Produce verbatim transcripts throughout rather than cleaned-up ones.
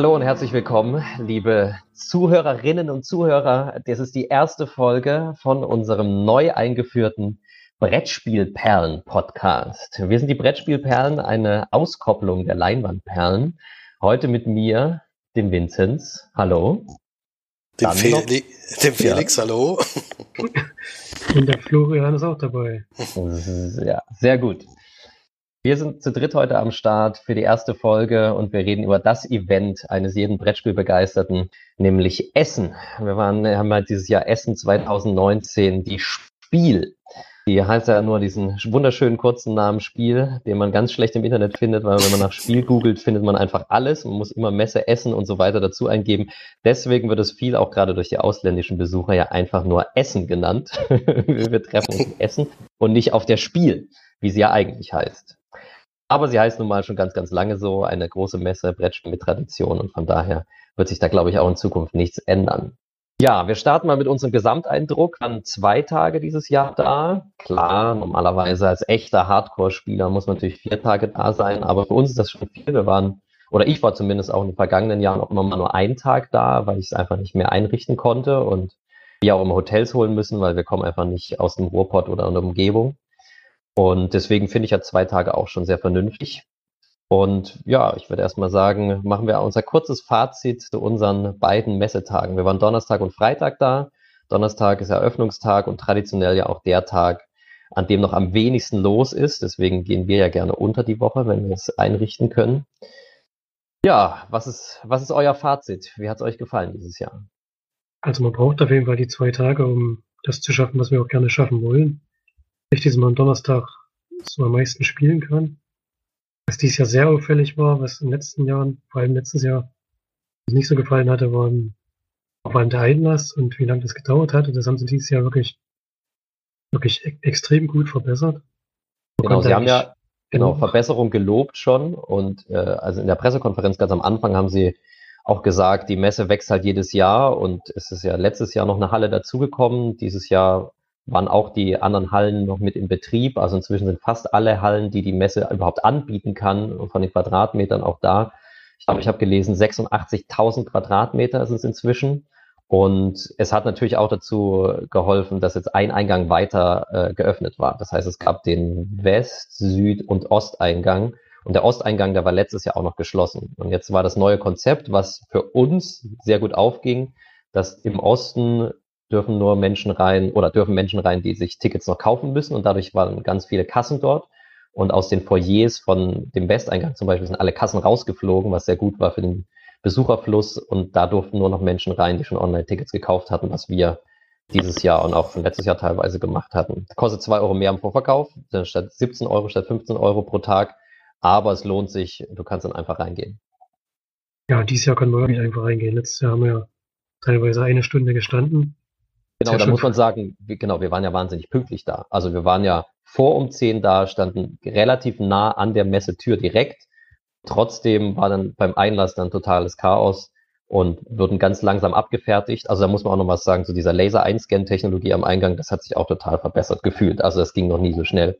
Hallo und herzlich willkommen, liebe Zuhörerinnen und Zuhörer. Das ist die erste Folge von unserem neu eingeführten Brettspielperlen-Podcast. Wir sind die Brettspielperlen, eine Auskopplung der Leinwandperlen. Heute mit mir, dem Vinzenz. Hallo. Dem, Fel dem Felix, ja. Hallo. Und der Florian ist auch dabei. Ja, sehr gut. Wir sind zu dritt heute am Start für die erste Folge und wir reden über das Event eines jeden Brettspielbegeisterten, nämlich Essen. Wir waren, haben halt dieses Jahr Essen zwanzig neunzehn, die Spiel. Die heißt ja nur diesen wunderschönen kurzen Namen Spiel, den man ganz schlecht im Internet findet, weil wenn man nach Spiel googelt, findet man einfach alles. Man muss immer Messe, Essen und so weiter dazu eingeben. Deswegen wird es viel, auch gerade durch die ausländischen Besucher, ja einfach nur Essen genannt. Wir treffen uns in Essen und nicht auf der Spiel, wie sie ja eigentlich heißt. Aber sie heißt nun mal schon ganz, ganz lange so, eine große Messe, Brettspiel mit Tradition und von daher wird sich da, glaube ich, auch in Zukunft nichts ändern. Ja, wir starten mal mit unserem Gesamteindruck. An zwei Tage dieses Jahr da. Klar, normalerweise als echter Hardcore-Spieler muss man natürlich vier Tage da sein, aber für uns ist das schon viel. Wir waren, oder ich war zumindest auch in den vergangenen Jahren auch immer mal nur einen Tag da, weil ich es einfach nicht mehr einrichten konnte und wir auch immer Hotels holen müssen, weil wir kommen einfach nicht aus dem Ruhrpott oder in der Umgebung. Und deswegen finde ich ja zwei Tage auch schon sehr vernünftig. Und ja, ich würde erstmal sagen, machen wir unser kurzes Fazit zu unseren beiden Messetagen. Wir waren Donnerstag und Freitag da. Donnerstag ist Eröffnungstag und traditionell ja auch der Tag, an dem noch am wenigsten los ist. Deswegen gehen wir ja gerne unter die Woche, wenn wir es einrichten können. Ja, was ist, was ist euer Fazit? Wie hat es euch gefallen dieses Jahr? Also man braucht auf jeden Fall die zwei Tage, um das zu schaffen, was wir auch gerne schaffen wollen. Wichtig, dass man am Donnerstag so am meisten spielen kann. Was dieses Jahr sehr auffällig war, was in den letzten Jahren, vor allem letztes Jahr, was nicht so gefallen hatte, waren vor allem der Einlass und wie lange das gedauert hat. Und das haben sie dieses Jahr wirklich, wirklich e- extrem gut verbessert. Man genau, sie haben ja genau, Verbesserung gelobt schon. Und äh, also in der Pressekonferenz ganz am Anfang haben sie auch gesagt, die Messe wächst halt jedes Jahr. Und es ist ja letztes Jahr noch eine Halle dazugekommen. Dieses Jahr waren auch die anderen Hallen noch mit in Betrieb. Also inzwischen sind fast alle Hallen, die die Messe überhaupt anbieten kann, von den Quadratmetern auch da. Ich glaube, ich habe gelesen, sechsundachtzigtausend Quadratmeter ist es inzwischen. Und es hat natürlich auch dazu geholfen, dass jetzt ein Eingang weiter äh, geöffnet war. Das heißt, es gab den West-, Süd- und Osteingang. Und der Osteingang, der war letztes Jahr auch noch geschlossen. Und jetzt war das neue Konzept, was für uns sehr gut aufging, dass im Osten dürfen nur Menschen rein oder dürfen Menschen rein, die sich Tickets noch kaufen müssen und dadurch waren ganz viele Kassen dort und aus den Foyers von dem Westeingang zum Beispiel sind alle Kassen rausgeflogen, was sehr gut war für den Besucherfluss und da durften nur noch Menschen rein, die schon Online-Tickets gekauft hatten, was wir dieses Jahr und auch schon letztes Jahr teilweise gemacht hatten. Kostet zwei Euro mehr im Vorverkauf, statt siebzehn Euro, statt fünfzehn Euro pro Tag, aber es lohnt sich, du kannst dann einfach reingehen. Ja, dieses Jahr können wir wirklich einfach reingehen. Letztes Jahr haben wir ja teilweise eine Stunde gestanden. Genau, da muss man sagen, wir, genau, wir waren ja wahnsinnig pünktlich da. Also wir waren ja vor um zehn da, standen relativ nah an der Messetür direkt. Trotzdem war dann beim Einlass dann totales Chaos und wurden ganz langsam abgefertigt. Also da muss man auch noch was sagen zu dieser Laser-Einscan-Technologie am Eingang. Das hat sich auch total verbessert gefühlt. Also das ging noch nie so schnell.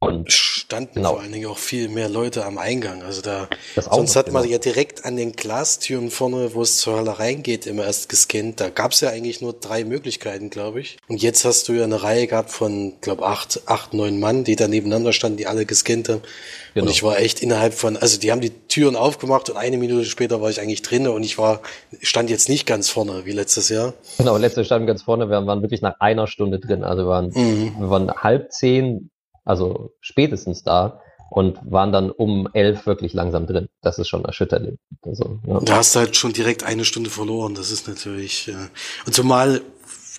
Und standen genau. Vor allen Dingen auch viel mehr Leute am Eingang. Also da das auch sonst hat genau. Man ja direkt an den Glastüren vorne, wo es zur Halle reingeht, immer erst gescannt. Da gab es ja eigentlich nur drei Möglichkeiten, glaube ich. Und jetzt hast du ja eine Reihe gehabt von, glaube acht, acht, neun Mann, die da nebeneinander standen, die alle gescannt haben. Genau. Und ich war echt innerhalb von, also die haben die Türen aufgemacht und eine Minute später war ich eigentlich drin und ich war, stand jetzt nicht ganz vorne wie letztes Jahr. Genau, letztes Jahr standen ganz vorne, wir waren wirklich nach einer Stunde drin. Also wir waren, mhm. wir waren halb zehn. Also spätestens da und waren dann um elf wirklich langsam drin. Das ist schon erschütternd. Also, ja. Da hast du halt schon direkt eine Stunde verloren. Das ist natürlich... Ja. Und zumal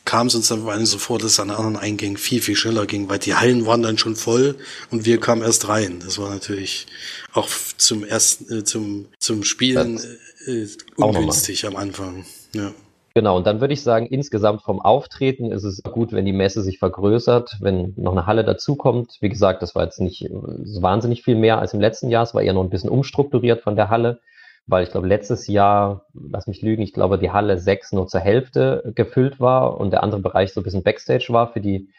kam es uns dann vor allem so vor, dass es an anderen Eingängen viel, viel schneller ging, weil die Hallen waren dann schon voll und wir kamen erst rein. Das war natürlich auch zum ersten, äh, zum, zum Spielen äh, ungünstig am Anfang. Ja. Genau, und dann würde ich sagen, insgesamt vom Auftreten ist es gut, wenn die Messe sich vergrößert, wenn noch eine Halle dazukommt. Wie gesagt, das war jetzt nicht so wahnsinnig viel mehr als im letzten Jahr. Es war eher noch ein bisschen umstrukturiert von der Halle, weil ich glaube, letztes Jahr, lass mich lügen, ich glaube, die Halle sechs nur zur Hälfte gefüllt war und der andere Bereich so ein bisschen Backstage war für die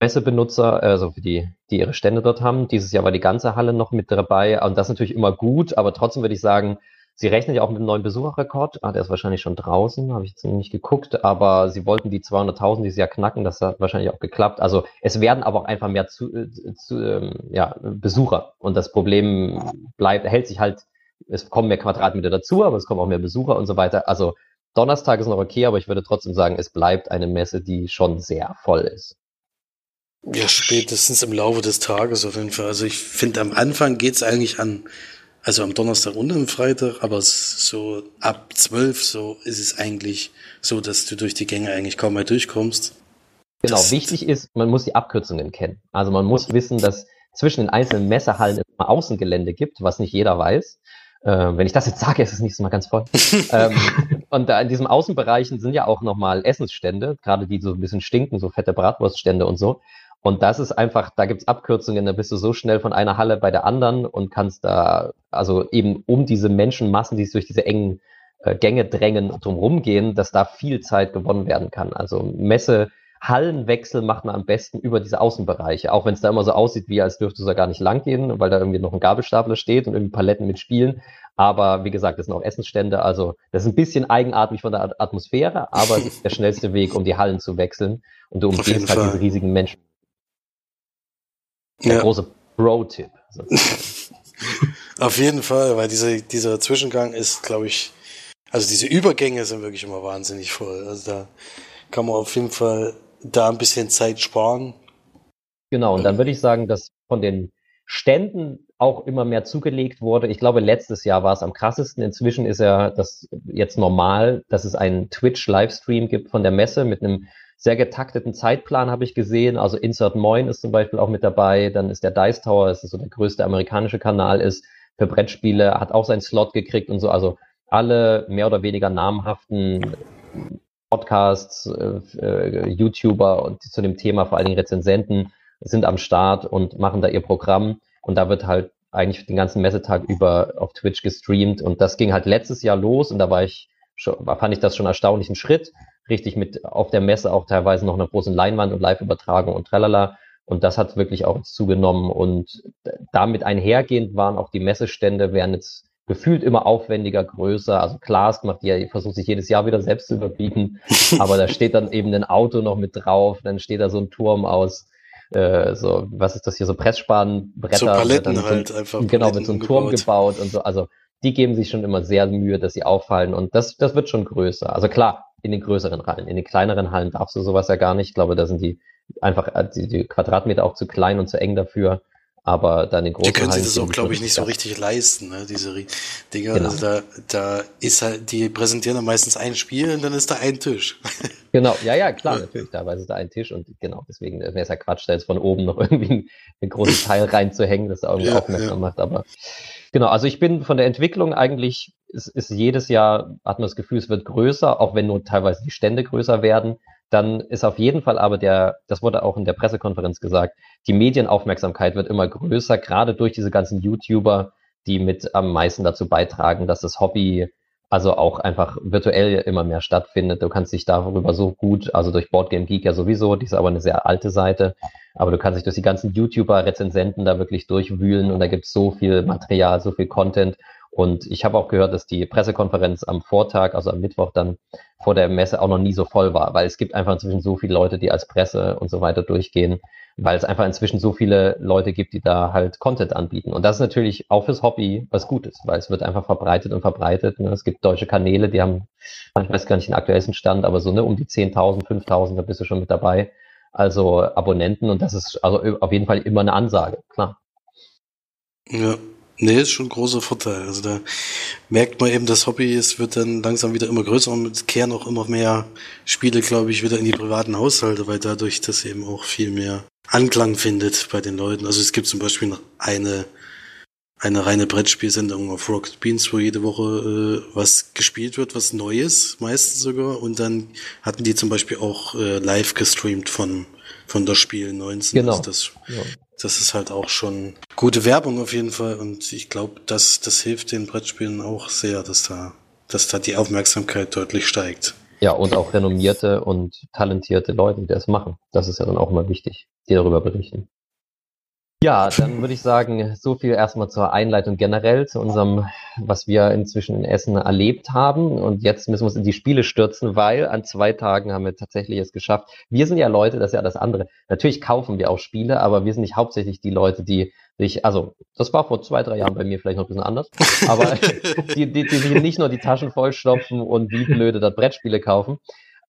Messebenutzer, also für die, die ihre Stände dort haben. Dieses Jahr war die ganze Halle noch mit dabei und das ist natürlich immer gut, aber trotzdem würde ich sagen, Sie rechnen ja auch mit einem neuen Besucherrekord. Ah, der ist wahrscheinlich schon draußen, habe ich jetzt nicht geguckt, aber sie wollten die zweihunderttausend dieses Jahr knacken, das hat wahrscheinlich auch geklappt. Also es werden aber auch einfach mehr zu, zu, ja, Besucher und das Problem bleibt, hält sich halt, es kommen mehr Quadratmeter dazu, aber es kommen auch mehr Besucher und so weiter. Also Donnerstag ist noch okay, aber ich würde trotzdem sagen, es bleibt eine Messe, die schon sehr voll ist. Ja, spätestens im Laufe des Tages auf jeden Fall. Also ich finde, am Anfang geht es eigentlich an... Also am Donnerstag und am Freitag, aber so ab zwölf so ist es eigentlich so, dass du durch die Gänge eigentlich kaum mehr durchkommst. Genau, das wichtig ist, man muss die Abkürzungen kennen. Also man muss wissen, dass zwischen den einzelnen Messehallen immer Außengelände gibt, was nicht jeder weiß. Ähm, wenn ich das jetzt sage, ist es nächstes Mal ganz voll. ähm, und da in diesen Außenbereichen sind ja auch nochmal Essensstände, gerade die so ein bisschen stinken, so fette Bratwurststände und so. Und das ist einfach, da gibt es Abkürzungen, da bist du so schnell von einer Halle bei der anderen und kannst da, also eben um diese Menschenmassen, die sich durch diese engen äh, Gänge drängen, drumherum gehen, dass da viel Zeit gewonnen werden kann. Also Messehallenwechsel macht man am besten über diese Außenbereiche, auch wenn es da immer so aussieht, wie als dürfte es da gar nicht lang gehen, weil da irgendwie noch ein Gabelstapler steht und irgendwie Paletten mit Spielen. Aber wie gesagt, das sind auch Essensstände, also das ist ein bisschen eigenartig von der Atmosphäre, aber es ist der schnellste Weg, um die Hallen zu wechseln und du umgehst halt diese riesigen Menschen. Der ja. große Bro-Tipp. Auf jeden Fall, weil diese, dieser Zwischengang ist, glaube ich, also diese Übergänge sind wirklich immer wahnsinnig voll. Also da kann man auf jeden Fall da ein bisschen Zeit sparen. Genau, und dann würde ich sagen, dass von den Ständen auch immer mehr zugelegt wurde. Ich glaube, letztes Jahr war es am krassesten. Inzwischen ist ja das jetzt normal, dass es einen Twitch-Livestream gibt von der Messe mit einem sehr getakteten Zeitplan, habe ich gesehen. Also Insert Moin ist zum Beispiel auch mit dabei. Dann ist der Dice Tower, das ist so der größte amerikanische Kanal, ist für Brettspiele, hat auch seinen Slot gekriegt und so. Also alle mehr oder weniger namhaften Podcasts, äh, YouTuber und zu dem Thema, vor allen Dingen Rezensenten, sind am Start und machen da ihr Programm. Und da wird halt eigentlich den ganzen Messetag über auf Twitch gestreamt. Und das ging halt letztes Jahr los und da war ich schon, fand ich das schon erstaunlichen Schritt. Richtig mit auf der Messe auch teilweise noch einer großen Leinwand und Live-Übertragung und tralala. Und das hat wirklich auch zugenommen. Und damit einhergehend waren auch die Messestände, werden jetzt gefühlt immer aufwendiger, größer. Also Klaas macht ja, versucht sich jedes Jahr wieder selbst zu überbieten. Aber da steht dann eben ein Auto noch mit drauf. Dann steht da so ein Turm aus, äh, so, was ist das hier, so Pressspanbretter. So Paletten halt einfach. Genau, mit so einem Turm gebaut und so. Also die geben sich schon immer sehr Mühe, dass sie auffallen. Und das, das wird schon größer. Also klar, in den größeren Hallen. In den kleineren Hallen darfst du sowas ja gar nicht. Ich glaube, da sind die einfach die, die Quadratmeter auch zu klein und zu eng dafür. Aber dann in großen Hallen... Die können sich das auch, glaube ich, nicht so richtig leisten, ne? Diese Dinger. Genau. Also da, da ist halt, die präsentieren dann meistens ein Spiel und dann ist da ein Tisch. Genau, ja, ja, klar, natürlich. Teilweise ist da ein Tisch und genau, deswegen wäre es ja Quatsch, da jetzt von oben noch irgendwie einen, einen großen Teil reinzuhängen, das da irgendwie ja, aufmerksam ja. macht. Aber genau, also ich bin von der Entwicklung eigentlich... Es ist jedes Jahr, hat man das Gefühl, es wird größer, auch wenn nur teilweise die Stände größer werden. Dann ist auf jeden Fall aber der, das wurde auch in der Pressekonferenz gesagt, die Medienaufmerksamkeit wird immer größer, gerade durch diese ganzen YouTuber, die mit am meisten dazu beitragen, dass das Hobby also auch einfach virtuell immer mehr stattfindet. Du kannst dich darüber so gut, also durch Boardgame Geek ja sowieso, die ist aber eine sehr alte Seite, aber du kannst dich durch die ganzen YouTuber-Rezensenten da wirklich durchwühlen und da gibt es so viel Material, so viel Content. Und ich habe auch gehört, dass die Pressekonferenz am Vortag, also am Mittwoch dann vor der Messe auch noch nie so voll war, weil es gibt einfach inzwischen so viele Leute, die als Presse und so weiter durchgehen, weil es einfach inzwischen so viele Leute gibt, die da halt Content anbieten. Und das ist natürlich auch fürs Hobby was Gutes, weil es wird einfach verbreitet und verbreitet. Ne? Es gibt deutsche Kanäle, die haben, ich weiß gar nicht den aktuellsten Stand, aber so ne, um die zehntausend, fünftausend, da bist du schon mit dabei. Also Abonnenten und das ist also auf jeden Fall immer eine Ansage, klar. Ja. Nee, ist schon ein großer Vorteil. Also da merkt man eben, das Hobby, es wird dann langsam wieder immer größer und es kehren auch immer mehr Spiele, glaube ich, wieder in die privaten Haushalte, weil dadurch das eben auch viel mehr Anklang findet bei den Leuten. Also es gibt zum Beispiel eine, eine reine Brettspielsendung auf Rocket Beans, wo jede Woche äh, was gespielt wird, was Neues, meistens sogar. Und dann hatten die zum Beispiel auch äh, live gestreamt von, von das Spiel neunzehn. Genau. Also das, ja. Das ist halt auch schon gute Werbung auf jeden Fall und ich glaube, das, das hilft den Brettspielen auch sehr, dass da, dass da die Aufmerksamkeit deutlich steigt. Ja, und auch renommierte und talentierte Leute, die das machen. Das ist ja dann auch immer wichtig, die darüber berichten. Ja, dann würde ich sagen, so viel erstmal zur Einleitung generell, zu unserem, was wir inzwischen in Essen erlebt haben. Und jetzt müssen wir uns in die Spiele stürzen, weil an zwei Tagen haben wir tatsächlich es geschafft. Wir sind ja Leute, das ist ja das andere. Natürlich kaufen wir auch Spiele, aber wir sind nicht hauptsächlich die Leute, die sich, also das war vor zwei, drei Jahren bei mir vielleicht noch ein bisschen anders, aber die, die, die sich nicht nur die Taschen vollstopfen und wie blöde das Brettspiele kaufen.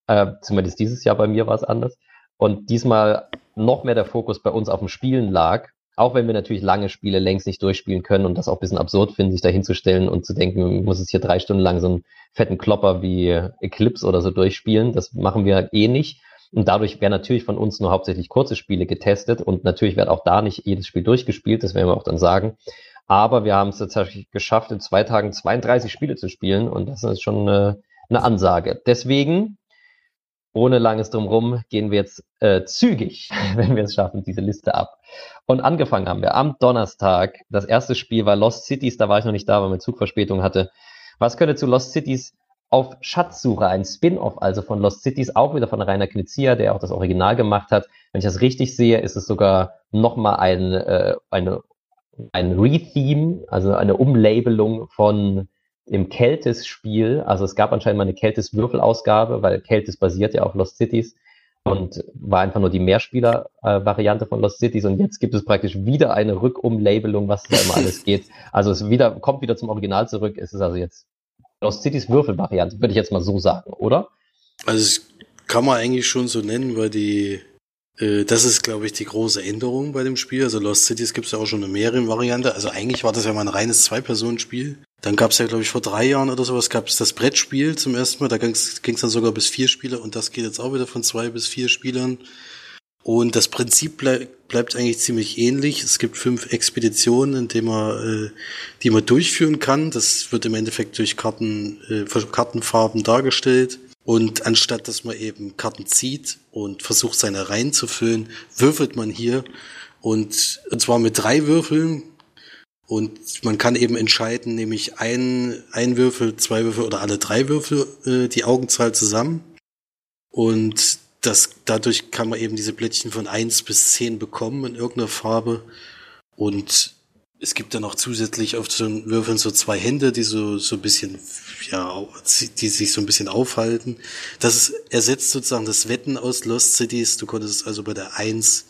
Äh, zumindest dieses Jahr bei mir war es anders. Und diesmal noch mehr der Fokus bei uns auf dem Spielen lag. Auch wenn wir natürlich lange Spiele längst nicht durchspielen können und das auch ein bisschen absurd finden, sich da hinzustellen und zu denken, man muss es hier drei Stunden lang so einen fetten Klopper wie Eclipse oder so durchspielen. Das machen wir eh nicht. Und dadurch werden natürlich von uns nur hauptsächlich kurze Spiele getestet. Und natürlich wird auch da nicht jedes Spiel durchgespielt, das werden wir auch dann sagen. Aber wir haben es tatsächlich geschafft, in zwei Tagen zweiunddreißig Spiele zu spielen. Und das ist schon eine, eine Ansage. Deswegen, ohne langes Drumherum, gehen wir jetzt äh, zügig, wenn wir es schaffen, diese Liste ab. Und angefangen haben wir am Donnerstag. Das erste Spiel war Lost Cities. Da war ich noch nicht da, weil man Zugverspätung hatte. Was könnte zu Lost Cities auf Schatzsuche? Ein Spin-off also von Lost Cities, auch wieder von Rainer Knizia, der auch das Original gemacht hat. Wenn ich das richtig sehe, ist es sogar nochmal ein, äh, eine, ein Retheme, also eine Umlabelung von im Keltis-Spiel, also es gab anscheinend mal eine Keltis-Würfelausgabe, weil Keltis basiert ja auf Lost Cities und war einfach nur die Mehrspieler-Variante von Lost Cities und jetzt gibt es praktisch wieder eine Rückumlabelung, was da immer alles geht. Also es wieder, kommt wieder zum Original zurück, es ist also jetzt Lost Cities-Würfel-Variante, würde ich jetzt mal so sagen, oder? Also es kann man eigentlich schon so nennen, weil die äh, das ist, glaube ich, die große Änderung bei dem Spiel. Also Lost Cities gibt es ja auch schon eine Mehreren-Variante, also eigentlich war das ja mal ein reines Zwei-Personen-Spiel. Dann gab es ja, glaube ich, vor drei Jahren oder sowas, gab es das Brettspiel zum ersten Mal. Da ging es dann sogar bis vier Spieler und das geht jetzt auch wieder von zwei bis vier Spielern. Und das Prinzip blei- bleibt eigentlich ziemlich ähnlich. Es gibt fünf Expeditionen, in denen man, äh, die man durchführen kann. Das wird im Endeffekt durch Karten, äh, Kartenfarben dargestellt. Und anstatt, dass man eben Karten zieht und versucht, seine Reihen zu füllen, würfelt man hier. Und, und zwar mit drei Würfeln. Und man kann eben entscheiden, nämlich ein, ein Würfel, zwei Würfel oder alle drei Würfel, äh, die Augenzahl zusammen. Und das, dadurch kann man eben diese Plättchen von eins bis zehn bekommen in irgendeiner Farbe. Und es gibt dann auch zusätzlich auf den Würfeln so zwei Hände, die so, so ein bisschen, ja, die sich so ein bisschen aufhalten. Das ist, ersetzt sozusagen das Wetten aus Lost Cities. Du konntest also bei der eins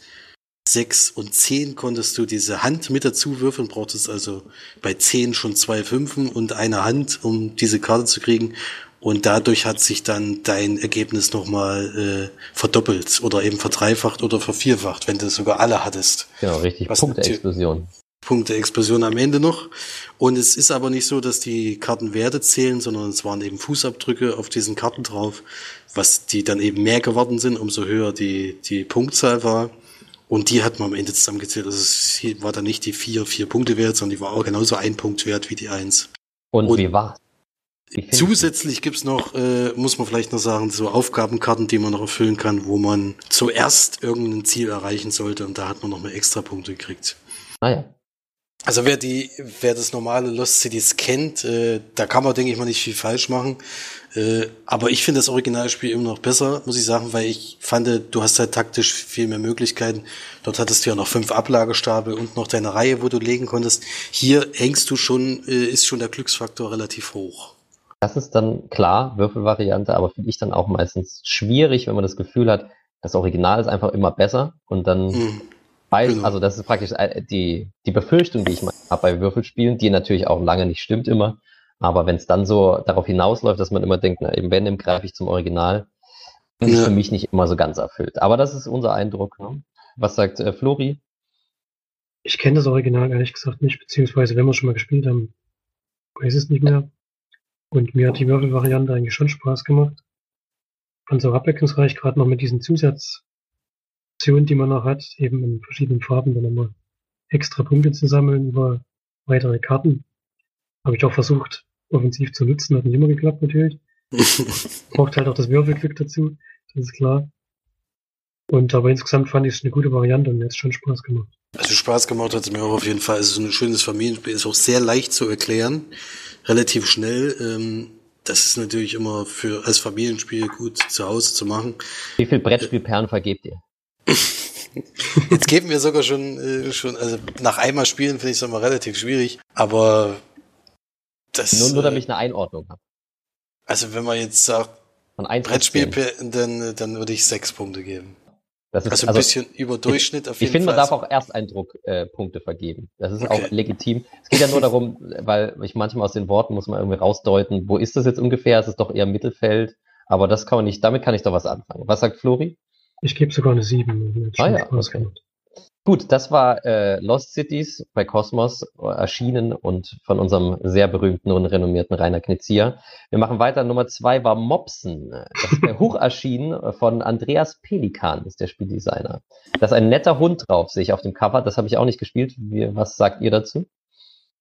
sechs und zehn konntest du diese Hand mit dazu würfeln, brauchtest also bei zehn schon zwei Fünfen und eine Hand, um diese Karte zu kriegen. Und dadurch hat sich dann dein Ergebnis nochmal äh, verdoppelt oder eben verdreifacht oder vervierfacht, wenn du sogar alle hattest. Genau, richtig. Punkte-Explosion. Punkte-Explosion am Ende noch. Und es ist aber nicht so, dass die Karten Werte zählen, sondern es waren eben Fußabdrücke auf diesen Karten drauf, was die dann eben mehr geworden sind, umso höher die, die Punktzahl war. Und die hat man am Ende zusammengezählt. Also es war dann nicht die vier, vier Punkte wert, sondern die war auch genauso ein Punkt wert wie die eins. Und, und wie war? Zusätzlich gibt's noch, äh, muss man vielleicht noch sagen, so Aufgabenkarten, die man noch erfüllen kann, wo man zuerst irgendein Ziel erreichen sollte. Und da hat man noch mal extra Punkte gekriegt. Ah ja. Also wer die, wer das normale Lost Cities kennt, äh, da kann man, denke ich mal, nicht viel falsch machen. Äh, aber ich finde das Originalspiel immer noch besser, muss ich sagen, weil ich fand, du hast halt taktisch viel mehr Möglichkeiten. Dort hattest du ja noch fünf Ablagestapel und noch deine Reihe, wo du legen konntest. Hier hängst du schon, äh, ist schon der Glücksfaktor relativ hoch. Das ist dann klar, Würfelvariante, aber finde ich dann auch meistens schwierig, wenn man das Gefühl hat, das Original ist einfach immer besser und dann... Mhm. Weil, genau. Also das ist praktisch die, die Befürchtung, die ich mal habe bei Würfelspielen, die natürlich auch lange nicht stimmt immer. Aber wenn es dann so darauf hinausläuft, dass man immer denkt, na eben wenn, dann greife ich zum Original, ist ja für mich nicht immer so ganz erfüllt. Aber das ist unser Eindruck. Ne? Was sagt äh, Flori? Ich kenne das Original ehrlich gesagt nicht, beziehungsweise wenn wir schon mal gespielt haben, weiß ich es nicht mehr. Und mir hat die Würfelvariante eigentlich schon Spaß gemacht. Fand es auch abwechslungsreich, gerade noch mit diesem Zusatz, die man noch hat, eben in verschiedenen Farben dann nochmal extra Punkte zu sammeln über weitere Karten. Habe ich auch versucht, offensiv zu nutzen, hat nicht immer geklappt natürlich. Braucht halt auch das Würfelglück dazu, das ist klar. Und aber insgesamt fand ich es eine gute Variante und mir hat es schon Spaß gemacht. Also Spaß gemacht hat es mir auch auf jeden Fall. Es ist so ein schönes Familienspiel, ist auch sehr leicht zu erklären, relativ schnell. Ähm Das ist natürlich immer für als Familienspiel gut zu Hause zu machen. Wie viel Brettspielperlen vergebt ihr? Jetzt geben wir sogar schon, äh, schon also nach einmal spielen finde ich es immer relativ schwierig, aber das... Nur, nur damit ich eine Einordnung habe. Also wenn man jetzt sagt, Brettspiel, dann, dann würde ich sechs Punkte geben. Das ist, also ein also, bisschen über Durchschnitt auf jeden Fall. Ich finde, man darf auch Ersteindruck-Punkte äh, vergeben. Das ist okay. Auch legitim. Es geht ja nur darum, weil ich manchmal aus den Worten muss man irgendwie rausdeuten, wo ist das jetzt ungefähr? Es ist doch eher Mittelfeld. Aber das kann man nicht, damit kann ich doch was anfangen. Was sagt Flori? Ich gebe sogar eine sieben. Ah ja, okay. Gut, das war äh, Lost Cities bei Kosmos erschienen und von unserem sehr berühmten und renommierten Rainer Knizia. Wir machen weiter. Nummer zwei war Mopsen. Das ist der Huch erschienen von Andreas Pelikan, ist der Spieldesigner. Da ist ein netter Hund drauf, sehe ich auf dem Cover. Das habe ich auch nicht gespielt. Wie, was sagt ihr dazu?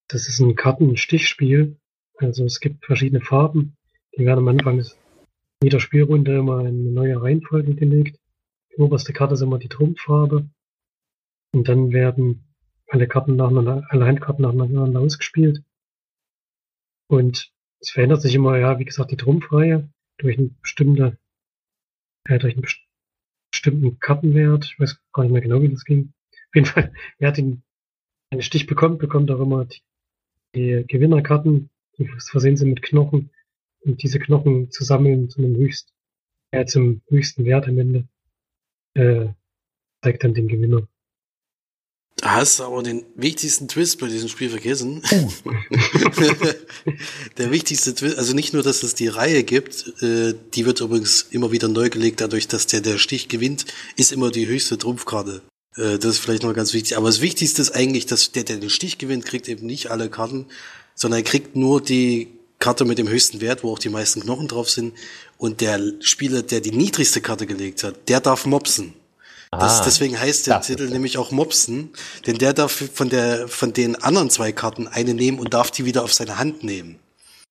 Das ist ein Kartenstichspiel. Also es gibt verschiedene Farben. Die werden am Anfang jeder Spielrunde immer in eine neue Reihenfolge gelegt. Die oberste Karte ist immer die Trumpffarbe. Und dann werden alle Karten nacheinander, alle Handkarten nacheinander ausgespielt. Und es verändert sich immer, ja, wie gesagt, die Trumpfreihe durch einen bestimmten, äh, durch einen bestimmten Kartenwert. Ich weiß gar nicht mehr genau, wie das ging. Auf jeden Fall, wer den, einen Stich bekommt, bekommt auch immer die, die Gewinnerkarten. Die versehen sie mit Knochen. Und diese Knochen zu sammeln zu einem höchst, äh, zum höchsten Wert am Ende, äh, zeigt dann den Gewinner. Da hast du aber den wichtigsten Twist bei diesem Spiel vergessen. Oh. Der wichtigste Twist, also nicht nur, dass es die Reihe gibt, die wird übrigens immer wieder neu gelegt, dadurch, dass der, der Stich gewinnt, ist immer die höchste Trumpfkarte. Das ist vielleicht noch ganz wichtig. Aber das Wichtigste ist eigentlich, dass der, der den Stich gewinnt, kriegt eben nicht alle Karten, sondern er kriegt nur die Karte mit dem höchsten Wert, wo auch die meisten Knochen drauf sind. Und der Spieler, der die niedrigste Karte gelegt hat, der darf mopsen. Das, ah, deswegen heißt der Titel nämlich auch Mopsen, denn der darf von, der, von den anderen zwei Karten eine nehmen und darf die wieder auf seine Hand nehmen.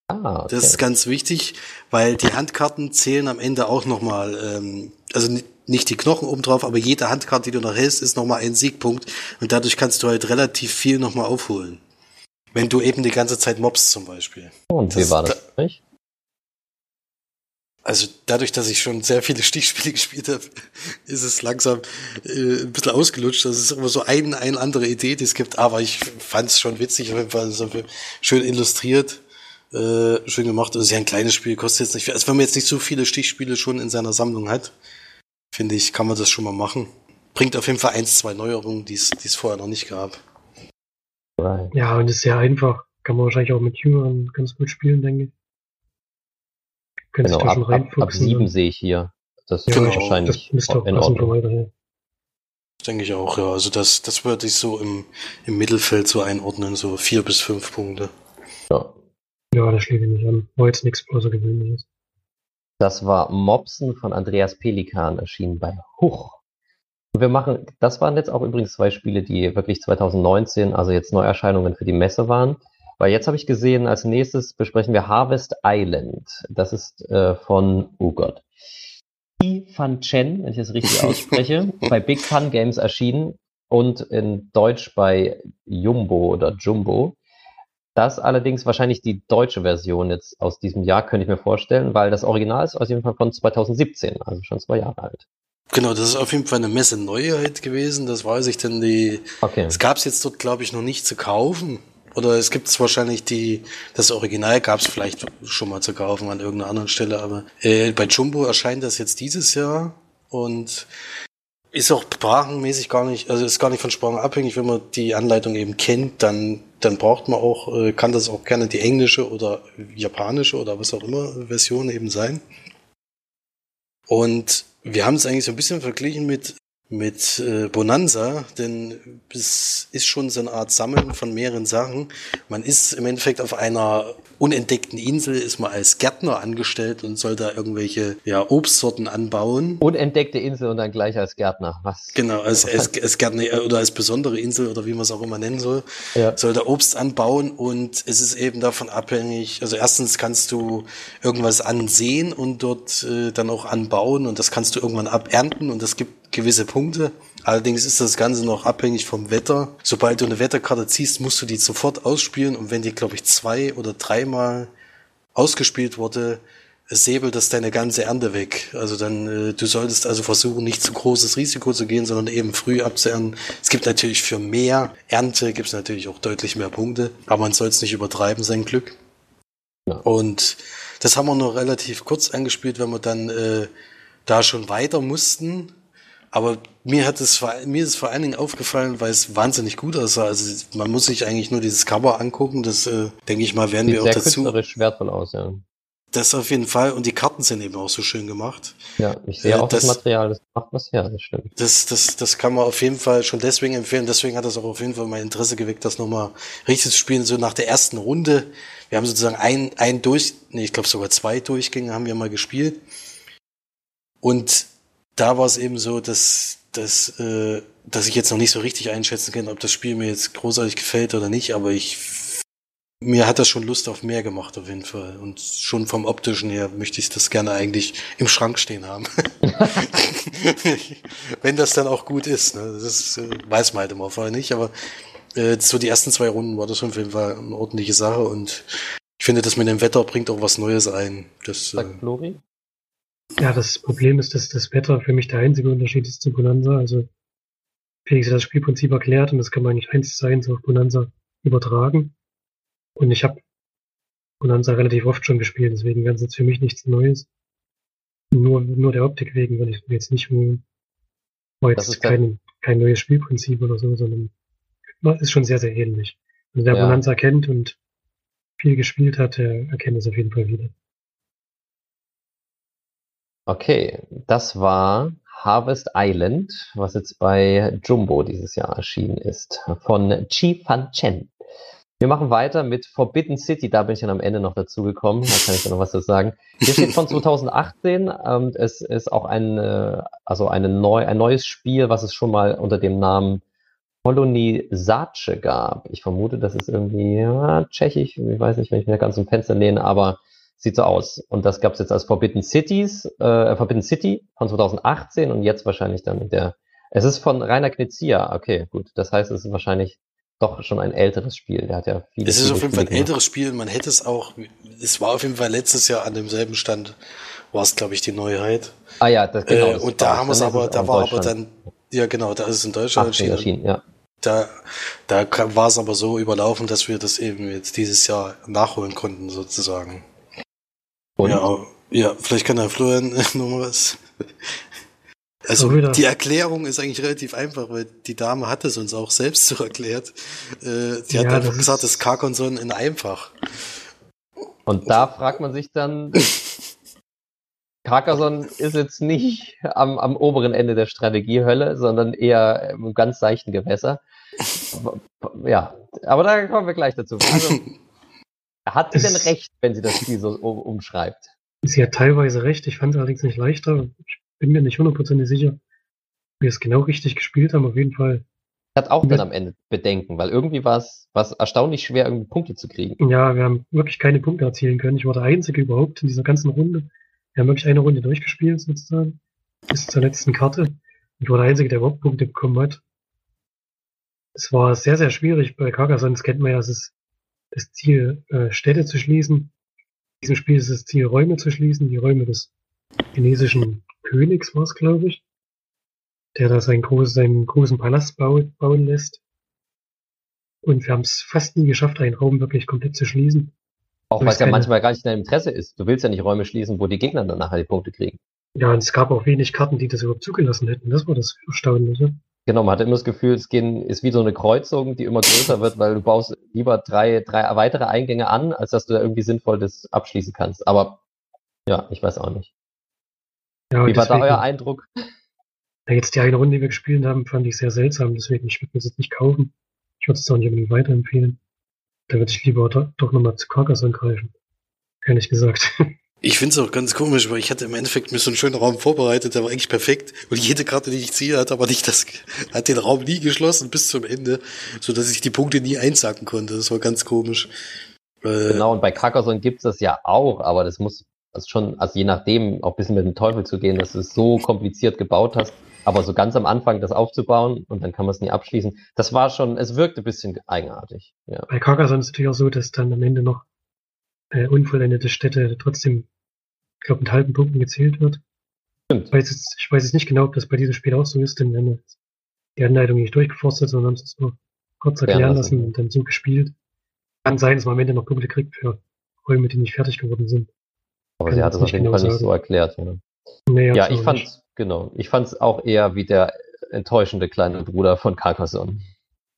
Ah, okay. Das ist ganz wichtig, weil die Handkarten zählen am Ende auch nochmal, ähm, also n- nicht die Knochen oben drauf, aber jede Handkarte, die du noch hältst, ist nochmal ein Siegpunkt und dadurch kannst du halt relativ viel nochmal aufholen. Wenn du eben die ganze Zeit mopst zum Beispiel. Und das, wie war das da- nicht? Also dadurch, dass ich schon sehr viele Stichspiele gespielt habe, ist es langsam äh, ein bisschen ausgelutscht. Das ist immer so eine ein andere Idee, die es gibt. Aber ich fand es schon witzig, auf jeden Fall so schön illustriert, äh, schön gemacht. Das ist ja ein kleines Spiel, kostet jetzt nicht viel. Also wenn man jetzt nicht so viele Stichspiele schon in seiner Sammlung hat, finde ich, kann man das schon mal machen. Bringt auf jeden Fall eins, zwei Neuerungen, die es vorher noch nicht gab. Ja, und ist sehr einfach. Kann man wahrscheinlich auch mit Jüngeren ganz gut spielen, denke ich. Genau, ab, ab, ab sieben sehe ich hier. Das ja, ist wahrscheinlich das in Ordnung. Denke ich auch, ja. Also das, das würde ich so im, im Mittelfeld so einordnen, so vier bis fünf Punkte. Ja, ja, das schließe ich nicht an. War jetzt nichts Außergewöhnliches. Das war Mopsen von Andreas Pelikan, erschienen bei Huch. Und wir machen, das waren jetzt auch übrigens zwei Spiele, die wirklich zwanzig neunzehn, also jetzt Neuerscheinungen für die Messe waren. Weil jetzt habe ich gesehen, als nächstes besprechen wir Harvest Island. Das ist äh, von, oh Gott, Yi Fan Chen, wenn ich das richtig ausspreche, bei Big Fun Games erschienen und in Deutsch bei Jumbo oder Jumbo. Das allerdings wahrscheinlich die deutsche Version jetzt aus diesem Jahr, könnte ich mir vorstellen, weil das Original ist auf jeden Fall von zwanzig siebzehn, also schon zwei Jahre alt. Genau, das ist auf jeden Fall eine Messe-Neuheit gewesen, das weiß ich, denn die, okay. Das gab es jetzt dort, glaube ich, noch nicht zu kaufen. Oder es gibt es wahrscheinlich die, das Original gab es vielleicht schon mal zu kaufen an irgendeiner anderen Stelle, aber äh, bei Jumbo erscheint das jetzt dieses Jahr und ist auch sprachenmäßig gar nicht, also ist gar nicht von Sprachen abhängig, wenn man die Anleitung eben kennt, dann dann braucht man auch, äh, kann das auch gerne die englische oder japanische oder was auch immer Version eben sein. Und wir haben es eigentlich so ein bisschen verglichen mit mit äh, Bonanza, denn es ist schon so eine Art Sammeln von mehreren Sachen. Man ist im Endeffekt auf einer unentdeckten Insel, ist man als Gärtner angestellt und soll da irgendwelche ja, Obstsorten anbauen. Unentdeckte Insel und dann gleich als Gärtner, was? Genau, als, als, als Gärtner oder als besondere Insel oder wie man es auch immer nennen soll, ja. Soll da Obst anbauen und es ist eben davon abhängig, also erstens kannst du irgendwas ansehen und dort äh, dann auch anbauen und das kannst du irgendwann abernten und das gibt gewisse Punkte. Allerdings ist das Ganze noch abhängig vom Wetter. Sobald du eine Wetterkarte ziehst, musst du die sofort ausspielen und wenn die, glaube ich, zwei- oder dreimal ausgespielt wurde, säbelt das deine ganze Ernte weg. Also dann, äh, du solltest also versuchen, nicht zu großes Risiko zu gehen, sondern eben früh abzuernten. Es gibt natürlich für mehr Ernte, gibt es natürlich auch deutlich mehr Punkte, aber man soll es nicht übertreiben, sein Glück. Ja. Und das haben wir noch relativ kurz angespielt, wenn wir dann äh, da schon weiter mussten. Aber mir hat es, mir ist es vor allen Dingen aufgefallen, weil es wahnsinnig gut aussah. Also man muss sich eigentlich nur dieses Cover angucken. Das, äh, denke ich mal, werden wir auch dazu... Sieht sehr künstlerisch wertvoll aus, ja. Das auf jeden Fall. Und die Karten sind eben auch so schön gemacht. Ja, ich sehe auch das, das Material. Das macht was her, das stimmt. Das, das, das kann man auf jeden Fall schon deswegen empfehlen. Deswegen hat das auch auf jeden Fall mein Interesse geweckt, das nochmal richtig zu spielen. So nach der ersten Runde. Wir haben sozusagen ein, ein durch, nee, ich glaube sogar zwei Durchgänge haben wir mal gespielt. Und da war es eben so, dass, dass, äh, dass ich jetzt noch nicht so richtig einschätzen kann, ob das Spiel mir jetzt großartig gefällt oder nicht. Aber ich... Mir hat das schon Lust auf mehr gemacht, auf jeden Fall. Und schon vom Optischen her möchte ich das gerne eigentlich im Schrank stehen haben. Wenn das dann auch gut ist. Ne? Das weiß man halt immer vorher nicht. Aber äh, so die ersten zwei Runden war das auf jeden Fall eine ordentliche Sache. Und ich finde, das mit dem Wetter bringt auch was Neues ein. Das, äh Sagt Flori? Ja, das Problem ist, dass das Wetter für mich der einzige Unterschied ist zu Bonanza. Also Felix hat das Spielprinzip erklärt und das kann man nicht eins zu eins auf Bonanza übertragen. Und ich habe Bonanza relativ oft schon gespielt, deswegen wäre es jetzt für mich nichts Neues. Nur, nur der Optik wegen, weil ich jetzt nicht nur jetzt kein, kein neues Spielprinzip oder so, sondern ist schon sehr, sehr ähnlich. Also wer ja. Bonanza kennt und viel gespielt hat, der erkennt es auf jeden Fall wieder. Okay, das war Harvest Island, was jetzt bei Jumbo dieses Jahr erschienen ist, von Chi Fan Chen. Wir machen weiter mit Forbidden City, da bin ich dann am Ende noch dazugekommen, da kann ich dann noch was dazu sagen. Hier steht von zwanzig achtzehn, ähm, es ist auch ein, äh, also eine neu, ein neues Spiel, was es schon mal unter dem Namen Polonizace gab. Ich vermute, das ist irgendwie ja, tschechisch, ich weiß nicht, wenn ich mir ganz im Fenster lehne, aber sieht so aus. Und das gab es jetzt als Forbidden Cities, äh, Forbidden City von zwanzig achtzehn und jetzt wahrscheinlich dann mit der, es ist von Rainer Knizia, okay, gut, das heißt, es ist wahrscheinlich doch schon ein älteres Spiel, der hat ja viele. Es ist viele auf jeden Spiele Fall ein gemacht. Älteres Spiel, man hätte es auch, es war auf jeden Fall letztes Jahr an demselben Stand, war es glaube ich die Neuheit. Ah ja, das, genau. Das äh, und da haben wir es aber, da war aber dann, ja genau, da ist es in Deutschland erschienen. erschienen ja. Da, da war es aber so überlaufen, dass wir das eben jetzt dieses Jahr nachholen konnten sozusagen. Und? Ja, ja, vielleicht kann der Florian nochmal was. Also die Erklärung ist eigentlich relativ einfach, weil die Dame hat es uns auch selbst so erklärt. Äh, die ja, hat einfach das gesagt, das ist Carcassonne in einfach. Und da fragt man sich dann, Carcassonne ist jetzt nicht am, am oberen Ende der Strategiehölle, sondern eher im ganz seichten Gewässer. Ja, aber da kommen wir gleich dazu. Also, hat sie denn recht, wenn sie das Spiel so umschreibt? Sie hat teilweise recht, ich fand es allerdings nicht leichter. Bin mir nicht hundertprozentig sicher, ob wir es genau richtig gespielt haben, auf jeden Fall. Hat auch dann am Ende Bedenken, weil irgendwie war es erstaunlich schwer, irgendwie Punkte zu kriegen. Ja, wir haben wirklich keine Punkte erzielen können. Ich war der Einzige überhaupt in dieser ganzen Runde. Wir haben wirklich eine Runde durchgespielt, sozusagen, bis zur letzten Karte. Ich war der Einzige, der überhaupt Punkte bekommen hat. Es war sehr, sehr schwierig bei Carcassonne. Das kennt man ja, es ist das Ziel, Städte zu schließen. In diesem Spiel ist das Ziel, Räume zu schließen, die Räume des chinesischen Königs war es, glaube ich, der da seinen, groß, seinen großen Palast baut, bauen lässt. Und wir haben es fast nie geschafft, einen Raum wirklich komplett zu schließen. Auch weil es ja keine... manchmal gar nicht in deinem Interesse ist. Du willst ja nicht Räume schließen, wo die Gegner dann nachher die Punkte kriegen. Ja, und es gab auch wenig Karten, die das überhaupt zugelassen hätten. Das war das Erstaunliche. Genau, man hatte immer das Gefühl, es gehen, ist wie so eine Kreuzung, die immer größer wird, weil du baust lieber drei, drei weitere Eingänge an, als dass du da irgendwie sinnvoll das abschließen kannst. Aber ja, ich weiß auch nicht. Ja, wie deswegen, war da euer Eindruck? Da jetzt die eine Runde, die wir gespielt haben, fand ich sehr seltsam, deswegen ich würde mir das jetzt nicht kaufen. Ich würde es auch nicht unbedingt weiterempfehlen. Da würde ich lieber do, doch nochmal zu Carcassonne greifen. Ehrlich gesagt. Ich finde es auch ganz komisch, weil ich hatte im Endeffekt mir so einen schönen Raum vorbereitet, der war eigentlich perfekt. Und jede Karte, die ich ziehe, hat aber nicht das, hat den Raum nie geschlossen bis zum Ende, sodass ich die Punkte nie einsacken konnte. Das war ganz komisch. Genau, und bei Carcassonne gibt es das ja auch, aber das muss. Also schon, also je nachdem, auch ein bisschen mit dem Teufel zu gehen, dass du es so kompliziert gebaut hast, aber so ganz am Anfang das aufzubauen und dann kann man es nie abschließen, das war schon, es wirkte ein bisschen eigenartig. Ja. Bei Carcassonne ist es natürlich auch so, dass dann am Ende noch äh, unvollendete Städte trotzdem ich glaube, mit halben Punkten gezählt wird. Ich weiß, jetzt, ich weiß jetzt nicht genau, ob das bei diesem Spiel auch so ist, denn wir haben jetzt die Anleitung nicht durchgeforstet, sondern haben es nur kurz erklären ja, lassen und dann so gespielt. Kann sein, dass man am Ende noch Punkte kriegt für Räume, die nicht fertig geworden sind. Aber kann sie hat es auf jeden Fall nicht so erklärt. Ne? Nee, ja, ich fand es genau, ich fand es auch eher wie der enttäuschende kleine Bruder von Carcassonne.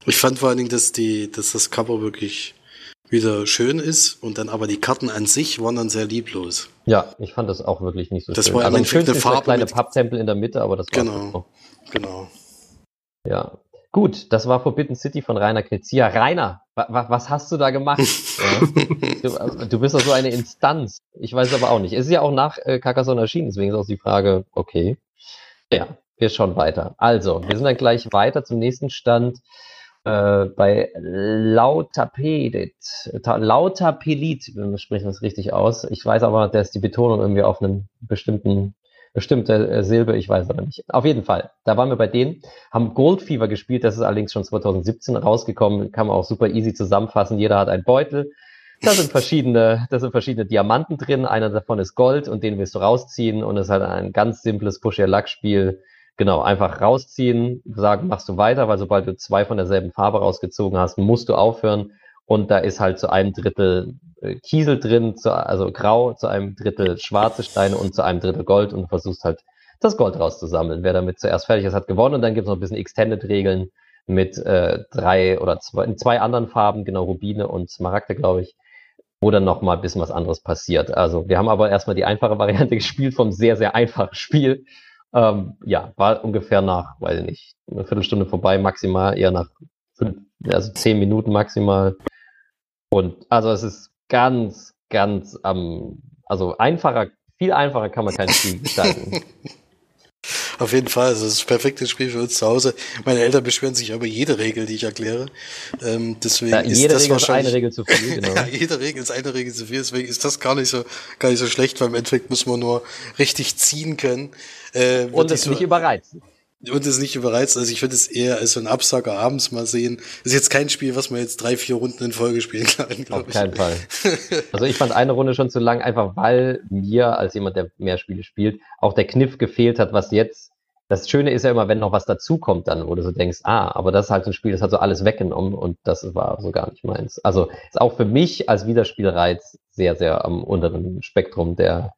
Ich fand vor allen Dingen, dass, die, dass das Cover wirklich wieder schön ist und dann aber die Karten an sich waren dann sehr lieblos. Ja, ich fand das auch wirklich nicht so das schön. Das war also schön eine Farbe kleine Papptempel in der Mitte, aber das war genau, so. Genau. Ja, gut, das war Forbidden City von Rainer Knizia. Rainer, wa- wa- was hast du da gemacht? Ja. du, du bist doch so eine Instanz. Ich weiß es aber auch nicht. Es ist ja auch nach äh, Carcassonne erschienen, deswegen ist auch die Frage, okay. Ja, wir schauen weiter. Also, wir sind dann gleich weiter zum nächsten Stand. Äh, bei Lautapelit, Ta- Lautapelit, wir sprechen das richtig aus. Ich weiß aber, dass die Betonung irgendwie auf einem bestimmten, bestimmte äh, Silbe, ich weiß aber nicht. Auf jeden Fall, da waren wir bei denen, haben Gold Fever gespielt, das ist allerdings schon zwanzig siebzehn rausgekommen, kann man auch super easy zusammenfassen, jeder hat einen Beutel. Da sind verschiedene, da sind verschiedene Diamanten drin, einer davon ist Gold und den willst du rausziehen und es ist halt ein ganz simples Push-Your-Luck-Spiel. Genau, einfach rausziehen, sagen, machst du weiter, weil sobald du zwei von derselben Farbe rausgezogen hast, musst du aufhören. Und da ist halt zu einem Drittel Kiesel drin, zu, also grau, zu einem Drittel schwarze Steine und zu einem Drittel Gold und du versuchst halt das Gold rauszusammeln. Wer damit zuerst fertig ist, hat gewonnen. Und dann gibt es noch ein bisschen Extended-Regeln mit äh, drei oder zwei, in zwei anderen Farben, genau, Rubine und Smaragde, glaube ich, wo dann nochmal ein bisschen was anderes passiert. Also wir haben aber erstmal die einfache Variante gespielt vom sehr, sehr einfachen Spiel. Ähm, ja, war ungefähr nach, weiß ich nicht, eine Viertelstunde vorbei maximal, eher nach fünf, also zehn Minuten maximal. Und also es ist ganz, ganz am, ähm, also einfacher, viel einfacher kann man kein Spiel gestalten. Auf jeden Fall, also es ist das perfekte Spiel für uns zu Hause. Meine Eltern beschweren sich über jede Regel, die ich erkläre. Ähm, deswegen ja, jede ist das Regel wahrscheinlich ist eine Regel zu viel, genau. Ja, jede Regel ist eine Regel zu viel, deswegen ist das gar nicht so, gar nicht so schlecht, weil im Endeffekt muss man nur richtig ziehen können. Äh, und es nicht überreizen. Und es nicht überreizt. Also ich würde es eher als so ein Absacker abends mal sehen. Das ist jetzt kein Spiel, was man jetzt drei, vier Runden in Folge spielen kann, glaube ich. Auf keinen Fall. Also ich fand eine Runde schon zu lang, einfach weil mir, als jemand, der mehr Spiele spielt, auch der Kniff gefehlt hat, was jetzt, das Schöne ist ja immer, wenn noch was dazukommt dann, wo du so denkst, ah, aber das ist halt so ein Spiel, das hat so alles weggenommen und das war so gar nicht meins. Also ist auch für mich als Wiederspielreiz sehr, sehr am unteren Spektrum der,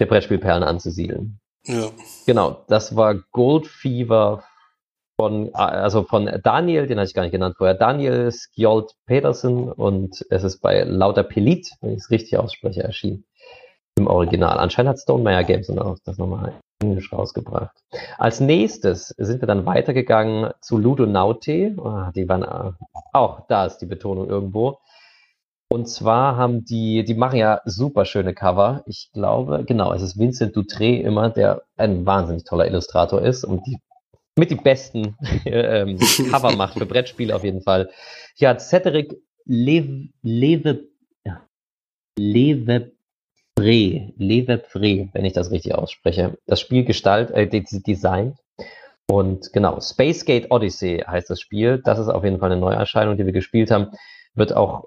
der Brettspielperlen anzusiedeln. Ja. Genau, das war Gold Fever von, also von Daniel, den hatte ich gar nicht genannt vorher, Daniel Skjold Pedersen und es ist bei Lautapelit, wenn ich es richtig ausspreche, erschienen im Original. Anscheinend hat Stonemaier Games und auch das nochmal Englisch rausgebracht. Als nächstes sind wir dann weitergegangen zu Ludonaute, oh, die waren auch, da ist die Betonung irgendwo. Und zwar haben die, die machen ja super schöne Cover. Ich glaube, genau, es ist Vincent Dutré immer, der ein wahnsinnig toller Illustrator ist und die, mit die besten ähm, Cover macht für Brettspiele auf jeden Fall. Hier hat Cédric Lefebvre, Leve, ja, Lefebvre, Lefebvre, wenn ich das richtig ausspreche, das Spiel gestalt, äh, designt. Und genau, Spacegate Odyssey heißt das Spiel. Das ist auf jeden Fall eine Neuerscheinung, die wir gespielt haben. Wird auch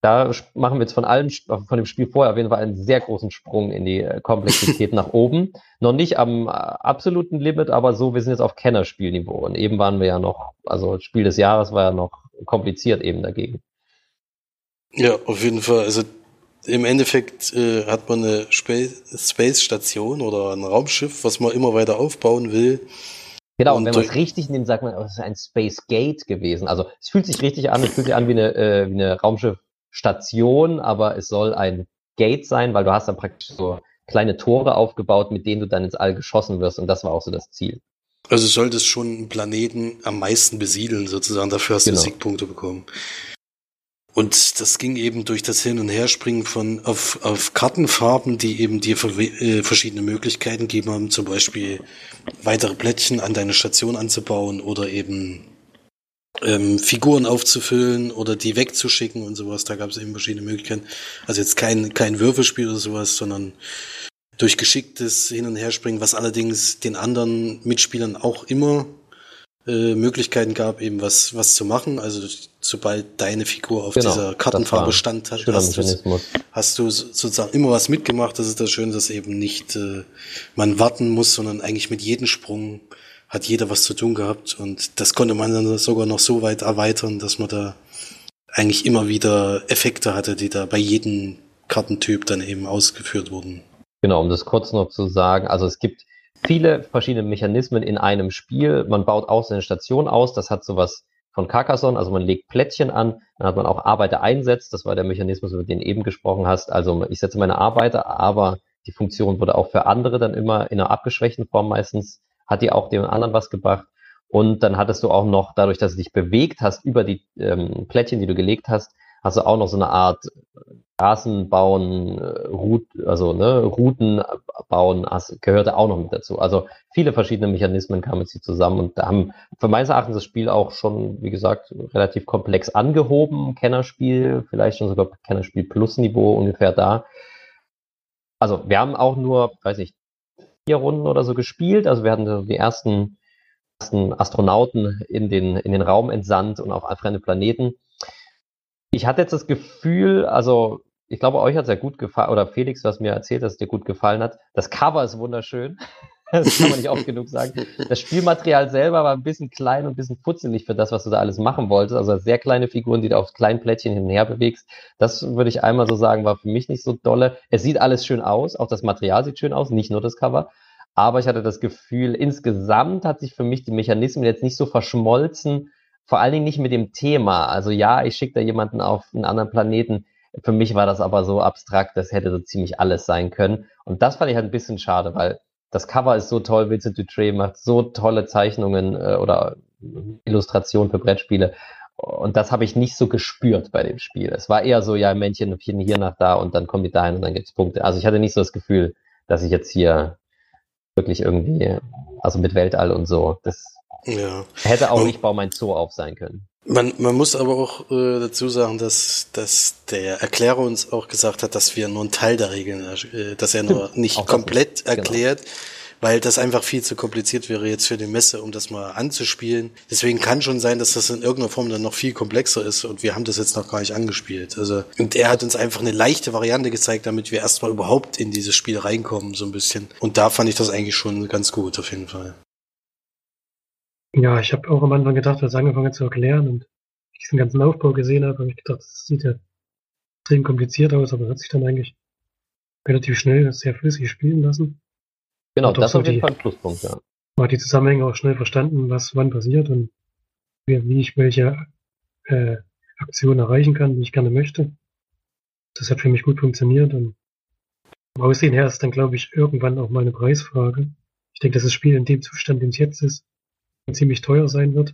Da machen wir jetzt von allem, von dem Spiel vorher auf jeden Fall einen sehr großen Sprung in die Komplexität nach oben. Noch nicht am absoluten Limit, aber so, wir sind jetzt auf Kennerspielniveau. Und eben waren wir ja noch, also Spiel des Jahres war ja noch kompliziert eben dagegen. Ja, auf jeden Fall. Also im Endeffekt äh, hat man eine Sp- Space-Station oder ein Raumschiff, was man immer weiter aufbauen will. Genau, und wenn man es richtig nimmt, sagt man, es ist ein Space Gate gewesen. Also es fühlt sich richtig an, es fühlt sich an wie eine, äh, wie eine Raumschiffstation, aber es soll ein Gate sein, weil du hast dann praktisch so kleine Tore aufgebaut, mit denen du dann ins All geschossen wirst und das war auch so das Ziel. Also du solltest schon einen Planeten am meisten besiedeln sozusagen, dafür hast du genau Siegpunkte bekommen. Und das ging eben durch das Hin- und Herspringen von auf, auf Kartenfarben, die eben dir äh, verschiedene Möglichkeiten geben haben, zum Beispiel weitere Plättchen an deine Station anzubauen oder eben ähm, Figuren aufzufüllen oder die wegzuschicken und sowas. Da gab es eben verschiedene Möglichkeiten. Also jetzt kein, kein Würfelspiel oder sowas, sondern durch geschicktes Hin- und Herspringen, was allerdings den anderen Mitspielern auch immer Möglichkeiten gab, eben was was zu machen. Also sobald deine Figur auf genau, dieser Kartenfarbe stand hat, hast du, hast du sozusagen immer was mitgemacht. Das ist das Schöne, dass eben nicht äh, man warten muss, sondern eigentlich mit jedem Sprung hat jeder was zu tun gehabt. Und das konnte man dann sogar noch so weit erweitern, dass man da eigentlich immer wieder Effekte hatte, die da bei jedem Kartentyp dann eben ausgeführt wurden. Genau, um das kurz noch zu sagen, also es gibt viele verschiedene Mechanismen in einem Spiel. Man baut auch seine Station aus, das hat sowas von Carcassonne, also man legt Plättchen an, dann hat man auch Arbeiter einsetzt, das war der Mechanismus, über den du eben gesprochen hast. Also ich setze meine Arbeiter, aber die Funktion wurde auch für andere dann immer in einer abgeschwächten Form meistens, hat die auch dem anderen was gebracht. Und dann hattest du auch noch, dadurch, dass du dich bewegt hast über die ähm, Plättchen, die du gelegt hast, hast du auch noch so eine Art Straßen bauen, Rout, also ne, Routen bauen, hast, gehörte auch noch mit dazu. Also viele verschiedene Mechanismen kamen jetzt hier zusammen und haben für meines Erachtens das Spiel auch schon, wie gesagt, relativ komplex angehoben. Kennerspiel, vielleicht schon sogar Kennerspiel Plus Niveau ungefähr da. Also wir haben auch nur, weiß nicht, vier Runden oder so gespielt. Also wir hatten die ersten Astronauten in den, in den Raum entsandt und auf fremde Planeten. Ich hatte jetzt das Gefühl, also ich glaube, euch hat es ja gut gefallen, oder Felix, du hast mir erzählt, dass es dir gut gefallen hat. Das Cover ist wunderschön, das kann man nicht oft genug sagen. Das Spielmaterial selber war ein bisschen klein und ein bisschen putzelig für das, was du da alles machen wolltest. Also sehr kleine Figuren, die du auf kleinen Plättchen hin und her bewegst. Das würde ich einmal so sagen, war für mich nicht so dolle. Es sieht alles schön aus, auch das Material sieht schön aus, nicht nur das Cover. Aber ich hatte das Gefühl, insgesamt hat sich für mich die Mechanismen jetzt nicht so verschmolzen, vor allen Dingen nicht mit dem Thema. Also ja, ich schicke da jemanden auf einen anderen Planeten. Für mich war das aber so abstrakt, das hätte so ziemlich alles sein können. Und das fand ich halt ein bisschen schade, weil das Cover ist so toll, Vincent Dutré macht so tolle Zeichnungen äh, oder Illustrationen für Brettspiele. Und das habe ich nicht so gespürt bei dem Spiel. Es war eher so, ja, Männchen, Männchen hier nach da und dann kommen die dahin und dann gibt es Punkte. Also ich hatte nicht so das Gefühl, dass ich jetzt hier wirklich irgendwie, also mit Weltall und so, das ja. hätte auch man, nicht Bau mein Zoo auf sein können. Man, man muss aber auch äh, dazu sagen, dass, dass der Erklärer uns auch gesagt hat, dass wir nur einen Teil der Regeln, äh, dass er nur nicht komplett erklärt, genau. weil das einfach viel zu kompliziert wäre jetzt für die Messe, um das mal anzuspielen. Deswegen kann schon sein, dass das in irgendeiner Form dann noch viel komplexer ist und wir haben das jetzt noch gar nicht angespielt. Also und er hat uns einfach eine leichte Variante gezeigt, damit wir erstmal überhaupt in dieses Spiel reinkommen so ein bisschen. Und da fand ich das eigentlich schon ganz gut auf jeden Fall. Ja, ich habe auch am Anfang gedacht, als ich angefangen zu erklären und ich diesen ganzen Aufbau gesehen habe, habe ich gedacht, das sieht ja extrem kompliziert aus, aber das hat sich dann eigentlich relativ schnell sehr flüssig spielen lassen. Genau, das war auf jeden Fall ein Pluspunkt, ja. War die Zusammenhänge auch schnell verstanden, was wann passiert und wie, wie ich welche äh, Aktion erreichen kann, die ich gerne möchte. Das hat für mich gut funktioniert und vom Aussehen her ist dann, glaube ich, irgendwann auch mal eine Preisfrage. Ich denke, dass das Spiel in dem Zustand, in dem es jetzt ist, ziemlich teuer sein wird.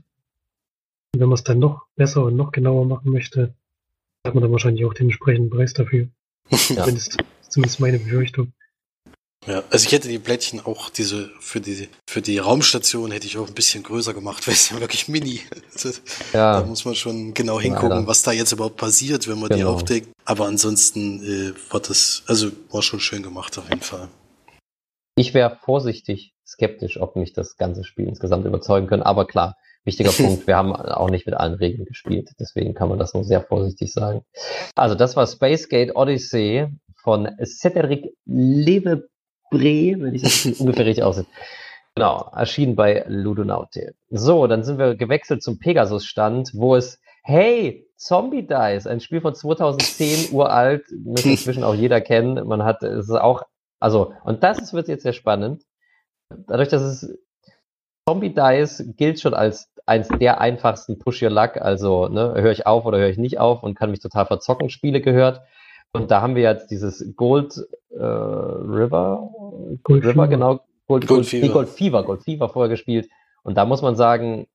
Und wenn man es dann noch besser und noch genauer machen möchte, hat man dann wahrscheinlich auch den entsprechenden Preis dafür. Ja. Zumindest, zumindest meine Befürchtung. Ja, also ich hätte die Plättchen auch diese für die für die Raumstation hätte ich auch ein bisschen größer gemacht, weil es ja wirklich mini. Ja. Da muss man schon genau hingucken, Alter. Was da jetzt überhaupt passiert, wenn man genau. die aufdeckt. Aber ansonsten äh, war das also war schon schön gemacht auf jeden Fall. Ich wäre vorsichtig skeptisch, ob mich das ganze Spiel insgesamt überzeugen können. Aber klar, wichtiger Punkt, wir haben auch nicht mit allen Regeln gespielt. Deswegen kann man das nur sehr vorsichtig sagen. Also das war Spacegate Odyssey von Cédric Lefebvre, wenn ich das ungefähr richtig aussehe. Genau, erschienen bei Ludonaute. So, dann sind wir gewechselt zum Pegasus-Stand, wo es, hey, Zombie Dice, ein Spiel von zweitausendzehn, uralt, muss inzwischen auch jeder kennen. Man hat es auch, also, und das wird jetzt sehr spannend. Dadurch, dass es Zombie Dice gilt schon als eins der einfachsten Push Your Luck, also ne, höre ich auf oder höre ich nicht auf und kann mich total verzocken, Spiele gehört. Und da haben wir jetzt dieses Gold äh, River, Gold River, Fever. genau, Gold, Gold, Gold, Fever. Gold Fever, Gold Fever vorher gespielt. Und da muss man sagen,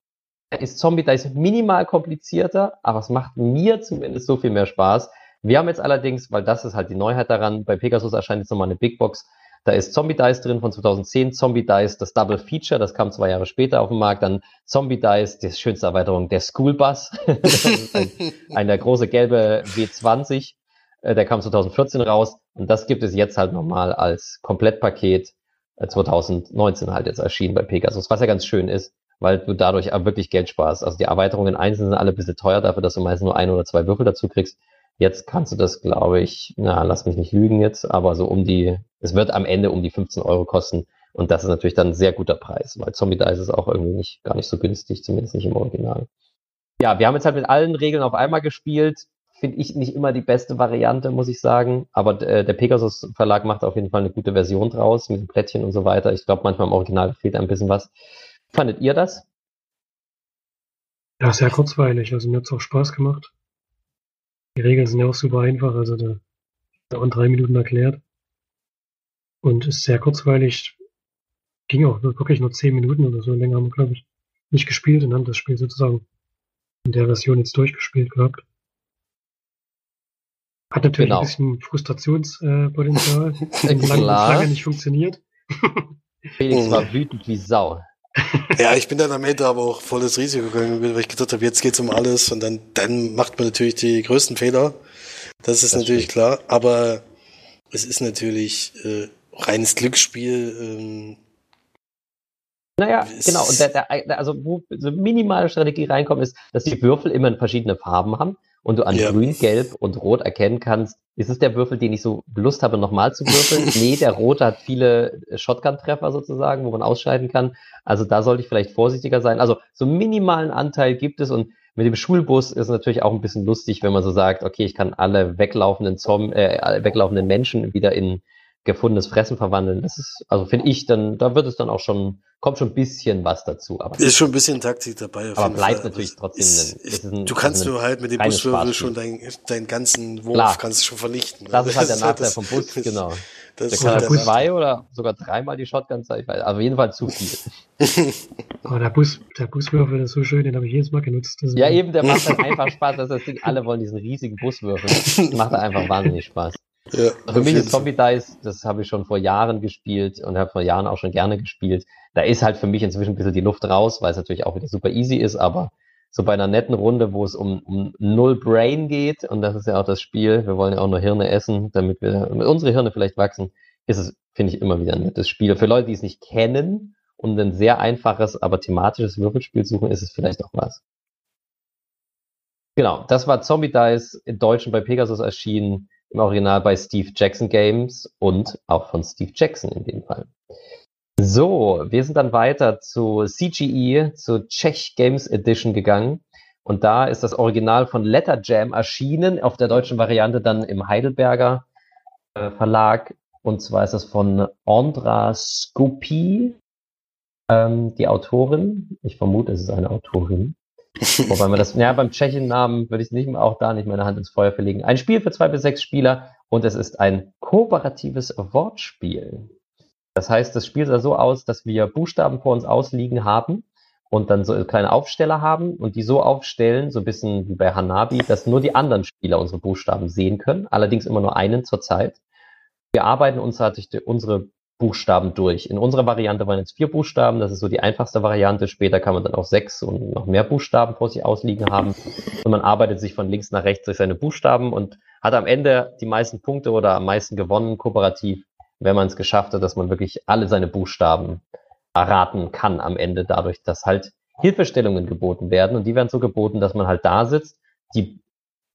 ist Zombie Dice minimal komplizierter, aber es macht mir zumindest so viel mehr Spaß. Wir haben jetzt allerdings, weil das ist halt die Neuheit daran, bei Pegasus erscheint jetzt nochmal eine Big Box. Da ist Zombie Dice drin von zweitausendzehn, Zombie Dice, das Double Feature, das kam zwei Jahre später auf den Markt, dann Zombie Dice, die schönste Erweiterung, der School Bus, ein, ein der große gelbe W zwanzig, der kam zweitausendvierzehn raus und das gibt es jetzt halt nochmal als Komplettpaket, zweitausendneunzehn halt jetzt erschienen bei Pegasus, was ja ganz schön ist, weil du dadurch wirklich Geld sparst. Also die Erweiterungen einzeln sind alle ein bisschen teuer dafür, dass du meistens nur ein oder zwei Würfel dazu kriegst. Jetzt kannst du das, glaube ich, na, lass mich nicht lügen jetzt, aber so um die, es wird am Ende um die fünfzehn Euro kosten. Und das ist natürlich dann ein sehr guter Preis, weil Zombie Dice ist auch irgendwie nicht, gar nicht so günstig, zumindest nicht im Original. Ja, wir haben jetzt halt mit allen Regeln auf einmal gespielt. Finde ich nicht immer die beste Variante, muss ich sagen. Aber äh, der Pegasus Verlag macht auf jeden Fall eine gute Version draus, mit den Plättchen und so weiter. Ich glaube, manchmal im Original fehlt ein bisschen was. Fandet ihr das? Ja, sehr kurzweilig. Also mir hat es auch Spaß gemacht. Die Regeln sind ja auch super einfach. Also da auch in drei Minuten erklärt. Und ist sehr kurzweilig. Ging auch wirklich nur zehn Minuten oder so. Länger haben wir, glaube ich, nicht gespielt und haben das Spiel sozusagen in der Version jetzt durchgespielt gehabt. Hat natürlich genau. ein bisschen Frustrationspotenzial. Äh, lange nicht funktioniert. Felix war wütend wie Sau. Ja, ich bin dann am Ende aber auch volles Risiko gegangen, weil ich gedacht habe, jetzt geht's um alles und dann, dann macht man natürlich die größten Fehler. Das ist das natürlich stimmt. klar, aber es ist natürlich äh, reines Glücksspiel. Ähm, Naja, genau. Und der, der, also wo so minimale Strategie reinkommt, ist, dass die Würfel immer verschiedene Farben haben und du an ja. grün, gelb und rot erkennen kannst, ist es der Würfel, den ich so Lust habe, nochmal zu würfeln? Nee, der rote hat viele Shotgun-Treffer sozusagen, wo man ausscheiden kann. Also da sollte ich vielleicht vorsichtiger sein. Also so einen minimalen Anteil gibt es und mit dem Schulbus ist natürlich auch ein bisschen lustig, wenn man so sagt, okay, ich kann alle weglaufenden, Zom- äh, weglaufenden Menschen wieder in gefundenes Fressen verwandeln. Das ist, also finde ich, dann, da wird es dann auch schon, kommt schon ein bisschen was dazu. Aber ist schon ein bisschen Taktik dabei. Aber bleibt Fall. natürlich trotzdem. Ist, ein, ist ein, du kannst ein, du halt mit dem Buswürfel schon deinen dein ganzen Wurf Klar. kannst du schon vernichten. Das ist halt der Nachteil das, vom Bus, das, genau. Das, das der kann halt zwei oder sogar dreimal die Shotgun zeigen. Also jedenfalls zu viel. Aber der, Bus, der Buswürfel ist so schön, den habe ich jedes Mal genutzt. Also ja eben, der macht halt einfach Spaß. Das ist das Ding, alle wollen diesen riesigen Buswürfel. Das macht einfach wahnsinnig Spaß. Ja, für mich ist Zombie Dice, das habe ich schon vor Jahren gespielt und habe vor Jahren auch schon gerne gespielt. Da ist halt für mich inzwischen ein bisschen die Luft raus, weil es natürlich auch wieder super easy ist, aber so bei einer netten Runde, wo es um, um null Brain geht, und das ist ja auch das Spiel, wir wollen ja auch nur Hirne essen, damit wir damit unsere Hirne vielleicht wachsen, ist es, finde ich, immer wieder ein nettes Spiel. Für Leute, die es nicht kennen und ein sehr einfaches, aber thematisches Würfelspiel suchen, ist es vielleicht auch was. Genau, das war Zombie Dice, im Deutschen bei Pegasus erschienen, im Original bei Steve Jackson Games und auch von Steve Jackson in dem Fall. So, wir sind dann weiter zu C G E, zu Czech Games Edition gegangen. Und da ist das Original von Letter Jam erschienen, auf der deutschen Variante dann im Heidelberger äh, Verlag. Und zwar ist das von Ondra Skoupý, ähm, die Autorin. Ich vermute, es ist eine Autorin. Wobei man das, ja, beim Tschechen-Namen würde ich nicht, auch da nicht meine Hand ins Feuer verlegen. Ein Spiel für zwei bis sechs Spieler und es ist ein kooperatives Wortspiel. Das heißt, das Spiel sah so aus, dass wir Buchstaben vor uns ausliegen haben und dann so kleine Aufsteller haben und die so aufstellen, so ein bisschen wie bei Hanabi, dass nur die anderen Spieler unsere Buchstaben sehen können, allerdings immer nur einen zur Zeit. Wir arbeiten uns unsere Buchstaben durch. In unserer Variante waren jetzt vier Buchstaben, das ist so die einfachste Variante. Später kann man dann auch sechs und noch mehr Buchstaben vor sich ausliegen haben. Und man arbeitet sich von links nach rechts durch seine Buchstaben und hat am Ende die meisten Punkte oder am meisten gewonnen, kooperativ, wenn man es geschafft hat, dass man wirklich alle seine Buchstaben erraten kann am Ende, dadurch, dass halt Hilfestellungen geboten werden. Und die werden so geboten, dass man halt da sitzt, die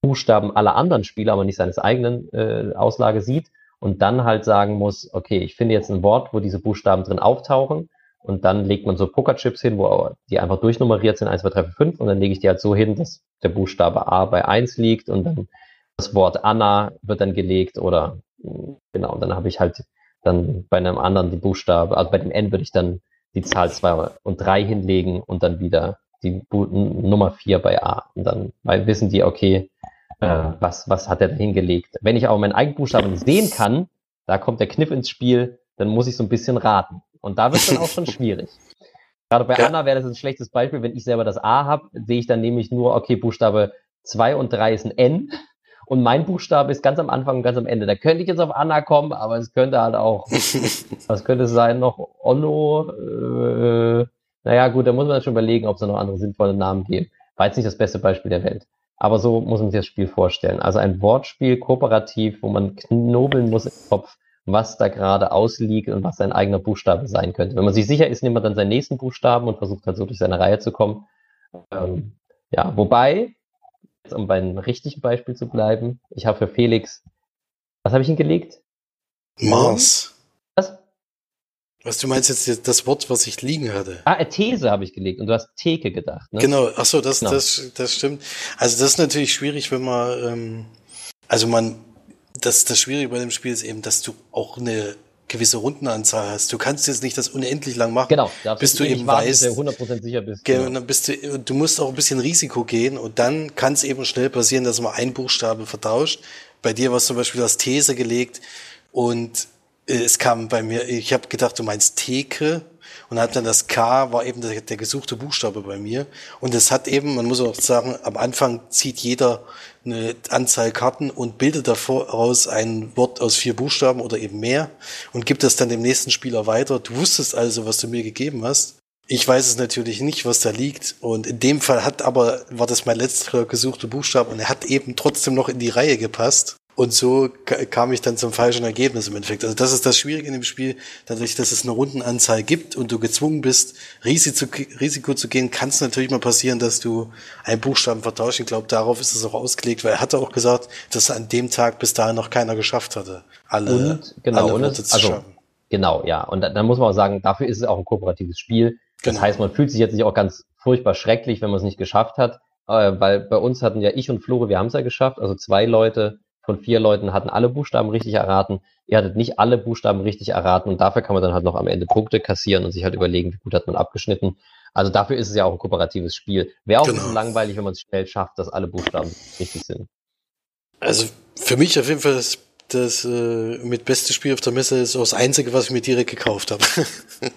Buchstaben aller anderen Spieler, aber nicht seines eigenen äh, Auslage sieht. Und dann halt sagen muss, okay, ich finde jetzt ein Wort, wo diese Buchstaben drin auftauchen und dann legt man so Pokerchips hin, wo die einfach durchnummeriert sind, eins, zwei, drei, vier, fünf und dann lege ich die halt so hin, dass der Buchstabe A bei eins liegt und dann das Wort Anna wird dann gelegt oder genau, und dann habe ich halt dann bei einem anderen die Buchstabe, also bei dem N würde ich dann die Zahl zwei und drei hinlegen und dann wieder die Bu- Nummer vier bei A und dann weil wissen die, okay, Äh, was, was hat er da hingelegt? Wenn ich aber meinen eigenen Buchstaben nicht sehen kann, da kommt der Kniff ins Spiel, dann muss ich so ein bisschen raten. Und da wird es dann auch schon schwierig. Gerade bei ja. Anna wäre das ein schlechtes Beispiel, wenn ich selber das A habe, sehe ich dann nämlich nur, okay, Buchstabe zwei und drei ist ein N und mein Buchstabe ist ganz am Anfang und ganz am Ende. Da könnte ich jetzt auf Anna kommen, aber es könnte halt auch, was könnte es sein, noch Onno, äh, naja gut, da muss man schon überlegen, ob es da noch andere sinnvolle Namen gibt. War jetzt nicht das beste Beispiel der Welt. Aber so muss man sich das Spiel vorstellen. Also ein Wortspiel, kooperativ, wo man knobeln muss im Kopf was da gerade ausliegt und was sein eigener Buchstabe sein könnte. Wenn man sich sicher ist, nimmt man dann seinen nächsten Buchstaben und versucht halt so durch seine Reihe zu kommen. Ähm, ja, wobei, jetzt um beim richtigen Beispiel zu bleiben, ich habe für Felix, was habe ich ihm gelegt? Mars. Was? Was, du meinst jetzt das Wort, was ich liegen hatte? Ah, These habe ich gelegt und du hast Theke gedacht, ne? Genau, ach so, das, genau. das, das stimmt. Also das ist natürlich schwierig, wenn man, ähm, also man, das, das Schwierige bei dem Spiel ist eben, dass du auch eine gewisse Rundenanzahl hast. Du kannst jetzt nicht das unendlich lang machen, genau, bis du eben warten, weißt, dass du hundert Prozent sicher bist. Genau, dann bist du, du musst auch ein bisschen Risiko gehen und dann kann es eben schnell passieren, dass man einen Buchstabe vertauscht. Bei dir war es zum Beispiel das These gelegt und es kam bei mir, ich habe gedacht, du meinst Theke und hat dann das K, war eben der, der gesuchte Buchstabe bei mir. Und es hat eben, man muss auch sagen, am Anfang zieht jeder eine Anzahl Karten und bildet davor aus ein Wort aus vier Buchstaben oder eben mehr und gibt das dann dem nächsten Spieler weiter. Du wusstest also, was du mir gegeben hast. Ich weiß es natürlich nicht, was da liegt. Und in dem Fall hat aber, war das mein letzter gesuchter Buchstabe und er hat eben trotzdem noch in die Reihe gepasst. Und so kam ich dann zum falschen Ergebnis im Endeffekt. Also das ist das Schwierige in dem Spiel, dadurch, dass es eine Rundenanzahl gibt und du gezwungen bist, Risiko zu gehen, kann es natürlich mal passieren, dass du einen Buchstaben vertauschst. Ich glaube, darauf ist es auch ausgelegt, weil er hatte auch gesagt, dass an dem Tag bis dahin noch keiner geschafft hatte, alle, und, genau, alle Worte und es, zu also, schaffen. Genau, ja. Und dann, dann muss man auch sagen, dafür ist es auch ein kooperatives Spiel. Das genau. heißt, man fühlt sich jetzt nicht auch ganz furchtbar schrecklich, wenn man es nicht geschafft hat, weil bei uns hatten ja ich und Flore, wir haben es ja geschafft, also zwei Leute von vier Leuten hatten alle Buchstaben richtig erraten. Ihr hattet nicht alle Buchstaben richtig erraten und dafür kann man dann halt noch am Ende Punkte kassieren und sich halt überlegen, wie gut hat man abgeschnitten. Also dafür ist es ja auch ein kooperatives Spiel. Wäre auch genau. ein bisschen langweilig, wenn man es schnell schafft, dass alle Buchstaben richtig sind. Also für mich auf jeden Fall das, das äh, mit beste Spiel auf der Messe ist auch das Einzige, was ich mir direkt gekauft habe.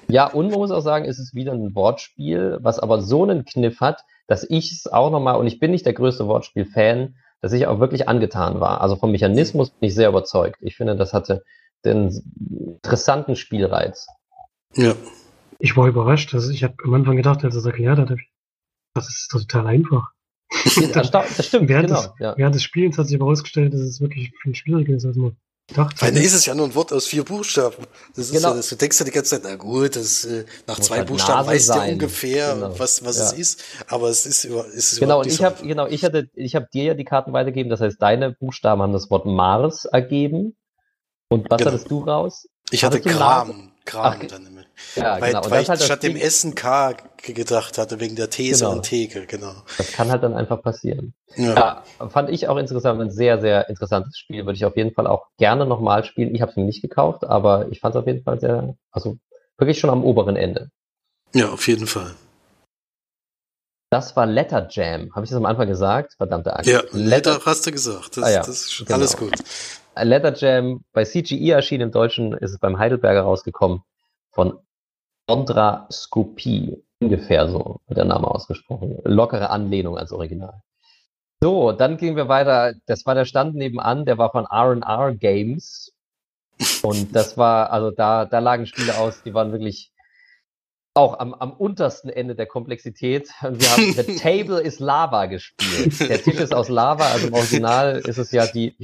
Ja, und man muss auch sagen, es ist wieder ein Wortspiel, was aber so einen Kniff hat, dass ich es auch nochmal, und ich bin nicht der größte Wortspiel-Fan, dass ich auch wirklich angetan war. Also vom Mechanismus bin ich sehr überzeugt. Ich finde, das hatte den interessanten Spielreiz. Ja. Ich war überrascht. Also ich habe am Anfang gedacht, als er es erklärt hat, das ist total einfach. Das, das stimmt, während genau. Des, ja. Während des Spielens hat sich aber herausgestellt, dass es wirklich viel schwieriger ist, als man dachte. Weil da ist es ja nur ein Wort aus vier Buchstaben. Das ist genau. ja, das, du denkst ja die ganze Zeit, na gut, das, äh, nach zwei halt Buchstaben Nase weißt du ja ungefähr, genau. was, was ja. es ist. Aber es ist, über, es ist genau, überhaupt nicht so. Hab, genau, ich hatte, ich habe dir ja die Karten weitergegeben. Das heißt, deine Buchstaben haben das Wort Mars ergeben. Und was genau. hattest du raus? Ich hattest hatte Kram. Kram Ach, dann immer. Ja, weil, genau. weil ich halt statt dem Essen K gedacht hatte, wegen der These genau. und Theke, genau. Das kann halt dann einfach passieren. Ja. Ja, fand ich auch interessant, ein sehr, sehr interessantes Spiel, würde ich auf jeden Fall auch gerne nochmal spielen. Ich habe es mir nicht gekauft, aber ich fand es auf jeden Fall sehr, also wirklich schon am oberen Ende. Ja, auf jeden Fall. Das war Letter Jam, habe ich das am Anfang gesagt? Verdammte Angst. Ja, Letter, Letter hast du gesagt, das, ah, ja. das ist schon genau. alles gut. Letter Jam, bei C G I erschienen im Deutschen, ist es beim Heidelberger rausgekommen, von Ondra Skoupý, ungefähr so wird der Name ausgesprochen. Lockere Anlehnung ans Original. So, dann gingen wir weiter, das war der Stand nebenan, der war von R and R Games und das war, also da, da lagen Spiele aus, die waren wirklich auch am, am untersten Ende der Komplexität. Wir haben The Table is Lava gespielt. Der Tisch ist aus Lava, also im Original ist es ja die,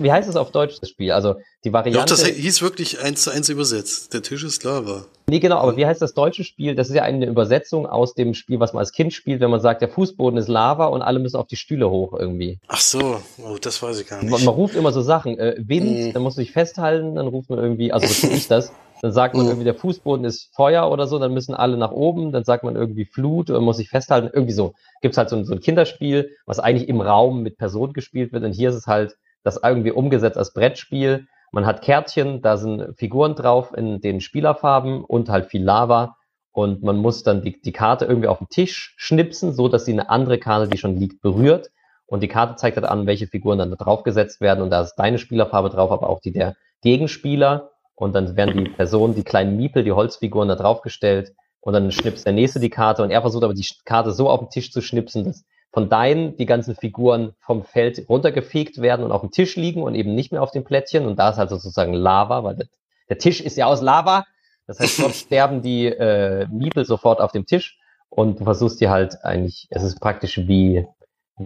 wie heißt es auf Deutsch, das Spiel? Also die Variante... Doch, das hieß wirklich eins zu eins übersetzt. Der Tisch ist Lava. Nee, genau, aber wie heißt das deutsche Spiel? Das ist ja eine Übersetzung aus dem Spiel, was man als Kind spielt, wenn man sagt, der Fußboden ist Lava und alle müssen auf die Stühle hoch irgendwie. Ach so, oh, das weiß ich gar nicht. Man, man ruft immer so Sachen. Äh, Wind, mm. dann musst du dich festhalten, dann ruft man irgendwie, also so ich das, dann sagt man irgendwie, der Fußboden ist Feuer oder so, dann müssen alle nach oben, dann sagt man irgendwie Flut und muss sich festhalten, irgendwie so. Gibt's halt so ein, so ein Kinderspiel, was eigentlich im Raum mit Personen gespielt wird und hier ist es halt das irgendwie umgesetzt als Brettspiel. Man hat Kärtchen, da sind Figuren drauf in den Spielerfarben und halt viel Lava und man muss dann die, die Karte irgendwie auf den Tisch schnipsen, so dass sie eine andere Karte, die schon liegt, berührt und die Karte zeigt halt an, welche Figuren dann da drauf gesetzt werden und da ist deine Spielerfarbe drauf, aber auch die der Gegenspieler. Und dann werden die Personen, die kleinen Miepel, die Holzfiguren da draufgestellt und dann schnipst der Nächste die Karte und er versucht aber die Karte so auf den Tisch zu schnipsen, dass von deinen die ganzen Figuren vom Feld runtergefegt werden und auf dem Tisch liegen und eben nicht mehr auf den Plättchen und da ist halt sozusagen Lava, weil der Tisch ist ja aus Lava, das heißt dort sterben die äh, Miepel sofort auf dem Tisch und du versuchst die halt eigentlich, es ist praktisch wie,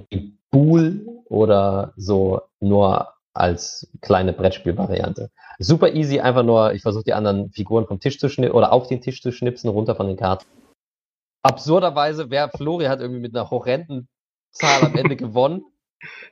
wie Buhl oder so, nur als kleine Brettspielvariante. Super easy, einfach nur, ich versuche die anderen Figuren vom Tisch zu schnipsen oder auf den Tisch zu schnipsen, runter von den Karten. Absurderweise, wer Florian hat irgendwie mit einer horrenden Zahl am Ende gewonnen.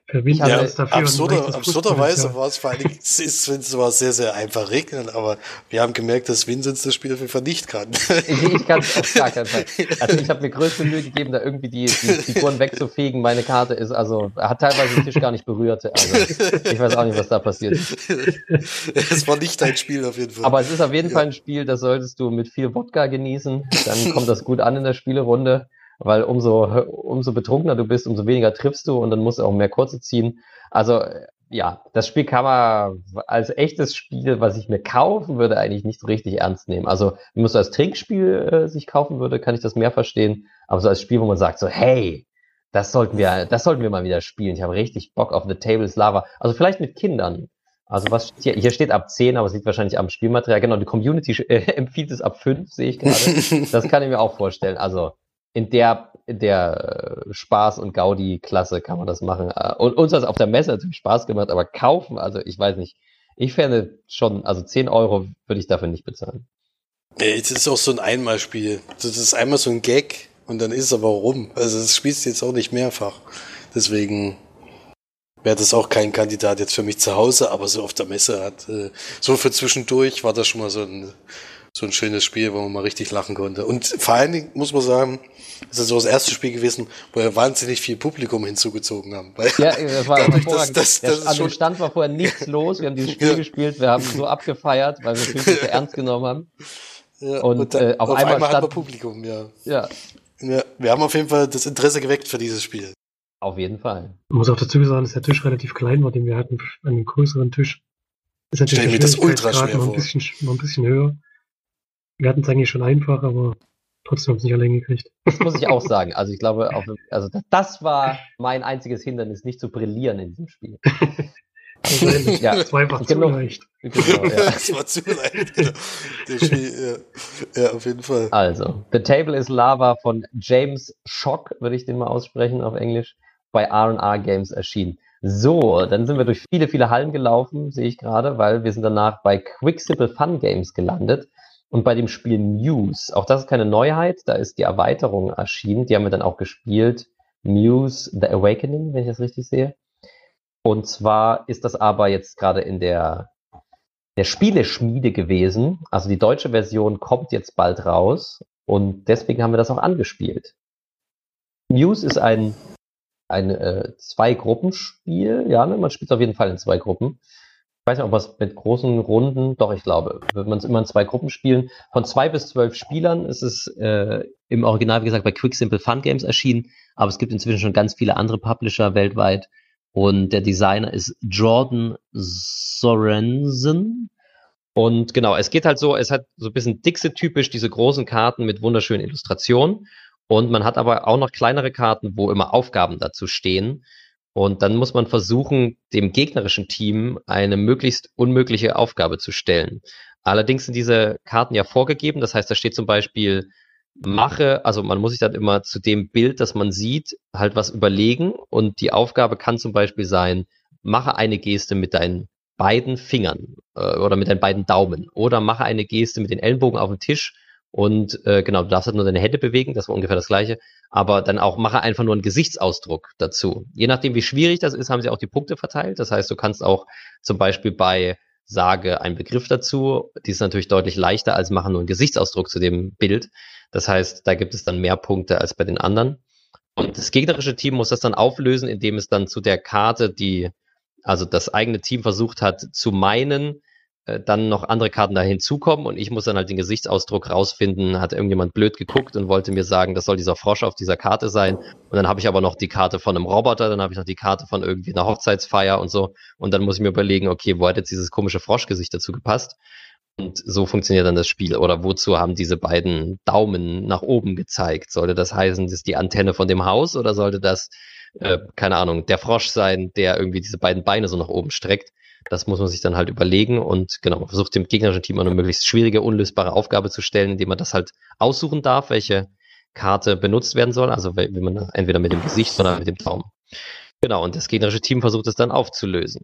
Für mich ja, absurder, absurderweise war es vor allem, Swins war sehr, sehr einfach regeln, aber wir haben gemerkt, dass Vincent das Spiel auf jeden Fall nicht kann. Ich, ich kann es auf gar keinen Fall. Also ich habe mir größte Mühe gegeben, da irgendwie die, die Figuren wegzufegen. Meine Karte ist, also er hat teilweise den Tisch gar nicht berührt. Also ich weiß auch nicht, was da passiert. Es war nicht dein Spiel auf jeden Fall. Aber es ist auf jeden Fall ein Spiel, das solltest du mit viel Wodka genießen. Dann kommt das gut an in der Spielerunde. Weil umso, umso betrunkener du bist, umso weniger triffst du und dann musst du auch mehr kurze ziehen. Also ja, das Spiel kann man als echtes Spiel, was ich mir kaufen würde, eigentlich nicht so richtig ernst nehmen. Also wenn man es als Trinkspiel äh, sich kaufen würde, kann ich das mehr verstehen. Aber so als Spiel, wo man sagt so, hey, das sollten wir, das sollten wir mal wieder spielen. Ich habe richtig Bock auf The Table is Lava. Also vielleicht mit Kindern. Also was hier, hier steht ab zehn, aber es liegt wahrscheinlich am Spielmaterial. Genau, die Community äh, empfiehlt es ab fünf, sehe ich gerade. Das kann ich mir auch vorstellen. Also In der, in der Spaß- und Gaudi-Klasse kann man das machen. Und uns hat es auf der Messe natürlich Spaß gemacht, aber kaufen, also ich weiß nicht. Ich fände schon, also zehn Euro würde ich dafür nicht bezahlen. Es ist auch so ein Einmalspiel. Das ist einmal so ein Gag und dann ist es aber rum. Also das spielst du jetzt auch nicht mehrfach. Deswegen wäre das auch kein Kandidat jetzt für mich zu Hause, aber so auf der Messe hat. So für zwischendurch war das schon mal so ein... So ein schönes Spiel, wo man mal richtig lachen konnte. Und vor allen Dingen, muss man sagen, ist das so das erste Spiel gewesen, wo wir wahnsinnig viel Publikum hinzugezogen haben. Weil ja, das war dadurch, dass, das, das ist An dem Stand war vorher nichts los. Wir haben dieses Spiel ja. gespielt, wir haben so abgefeiert, weil wir es nicht so ernst genommen haben. Ja, und und dann, äh, auf, auf einmal, einmal stand, hat man Publikum, ja. ja. ja. Wir haben auf jeden Fall das Interesse geweckt für dieses Spiel. Auf jeden Fall. Man muss auch dazu sagen, dass der Tisch relativ klein war, den wir hatten, einen größeren Tisch. Das Stell mir das ultra schwer vor. Ein bisschen, noch ein bisschen höher. Wir hatten es eigentlich schon einfach, aber trotzdem haben es nicht allein gekriegt. Das muss ich auch sagen. Also ich glaube, auf, also das war mein einziges Hindernis, nicht zu brillieren in diesem Spiel. Das ja, es war einfach zu leicht. Genau, ja. Das war zu leicht. Genau. Das Spiel, ja. ja, auf jeden Fall. Also, The Table is Lava von James Schock, würde ich den mal aussprechen auf Englisch, bei R and R Games erschienen. So, dann sind wir durch viele, viele Hallen gelaufen, sehe ich gerade, weil wir sind danach bei Quicksilver Fun Games gelandet. Und bei dem Spiel Muse, auch das ist keine Neuheit, da ist die Erweiterung erschienen, die haben wir dann auch gespielt, Muse The Awakening, wenn ich das richtig sehe. Und zwar ist das aber jetzt gerade in der, der Spieleschmiede gewesen, also die deutsche Version kommt jetzt bald raus und deswegen haben wir das auch angespielt. Muse ist ein, ein äh, Zwei-Gruppen-Spiel, ja, ne? Man spielt es auf jeden Fall in zwei Gruppen. Ich weiß nicht, ob man es mit großen Runden, doch ich glaube, wird man es immer in zwei Gruppen spielen. Von zwei bis zwölf Spielern ist es äh, im Original, wie gesagt, bei Quicksilver Fun Games erschienen, aber es gibt inzwischen schon ganz viele andere Publisher weltweit und der Designer ist Jordan Sorensen und genau, es geht halt so, es hat so ein bisschen Dixit-typisch diese großen Karten mit wunderschönen Illustrationen und man hat aber auch noch kleinere Karten, wo immer Aufgaben dazu stehen. Und dann muss man versuchen, dem gegnerischen Team eine möglichst unmögliche Aufgabe zu stellen. Allerdings sind diese Karten ja vorgegeben. Das heißt, da steht zum Beispiel, mache, also man muss sich dann immer zu dem Bild, das man sieht, halt was überlegen. Und die Aufgabe kann zum Beispiel sein, mache eine Geste mit deinen beiden Fingern äh, oder mit deinen beiden Daumen. Oder mache eine Geste mit den Ellenbogen auf den Tisch. Und äh, genau, du darfst halt nur deine Hände bewegen, das war ungefähr das Gleiche, aber dann auch mache einfach nur einen Gesichtsausdruck dazu. Je nachdem, wie schwierig das ist, haben sie auch die Punkte verteilt. Das heißt, du kannst auch zum Beispiel bei Sage einen Begriff dazu, die ist natürlich deutlich leichter als machen nur einen Gesichtsausdruck zu dem Bild. Das heißt, da gibt es dann mehr Punkte als bei den anderen. Und das gegnerische Team muss das dann auflösen, indem es dann zu der Karte, die also das eigene Team versucht hat zu meinen, dann noch andere Karten da hinzukommen und ich muss dann halt den Gesichtsausdruck rausfinden, hat irgendjemand blöd geguckt und wollte mir sagen, das soll dieser Frosch auf dieser Karte sein und dann habe ich aber noch die Karte von einem Roboter, dann habe ich noch die Karte von irgendwie einer Hochzeitsfeier und so und dann muss ich mir überlegen, okay, wo hat jetzt dieses komische Froschgesicht dazu gepasst und so funktioniert dann das Spiel oder wozu haben diese beiden Daumen nach oben gezeigt? Sollte das heißen, das ist die Antenne von dem Haus oder sollte das, äh, keine Ahnung, der Frosch sein, der irgendwie diese beiden Beine so nach oben streckt? Das muss man sich dann halt überlegen und genau, man versucht dem gegnerischen Team eine möglichst schwierige, unlösbare Aufgabe zu stellen, indem man das halt aussuchen darf, welche Karte benutzt werden soll, also wenn man entweder mit dem Gesicht oder mit dem Daumen. Genau, und das gegnerische Team versucht es dann aufzulösen.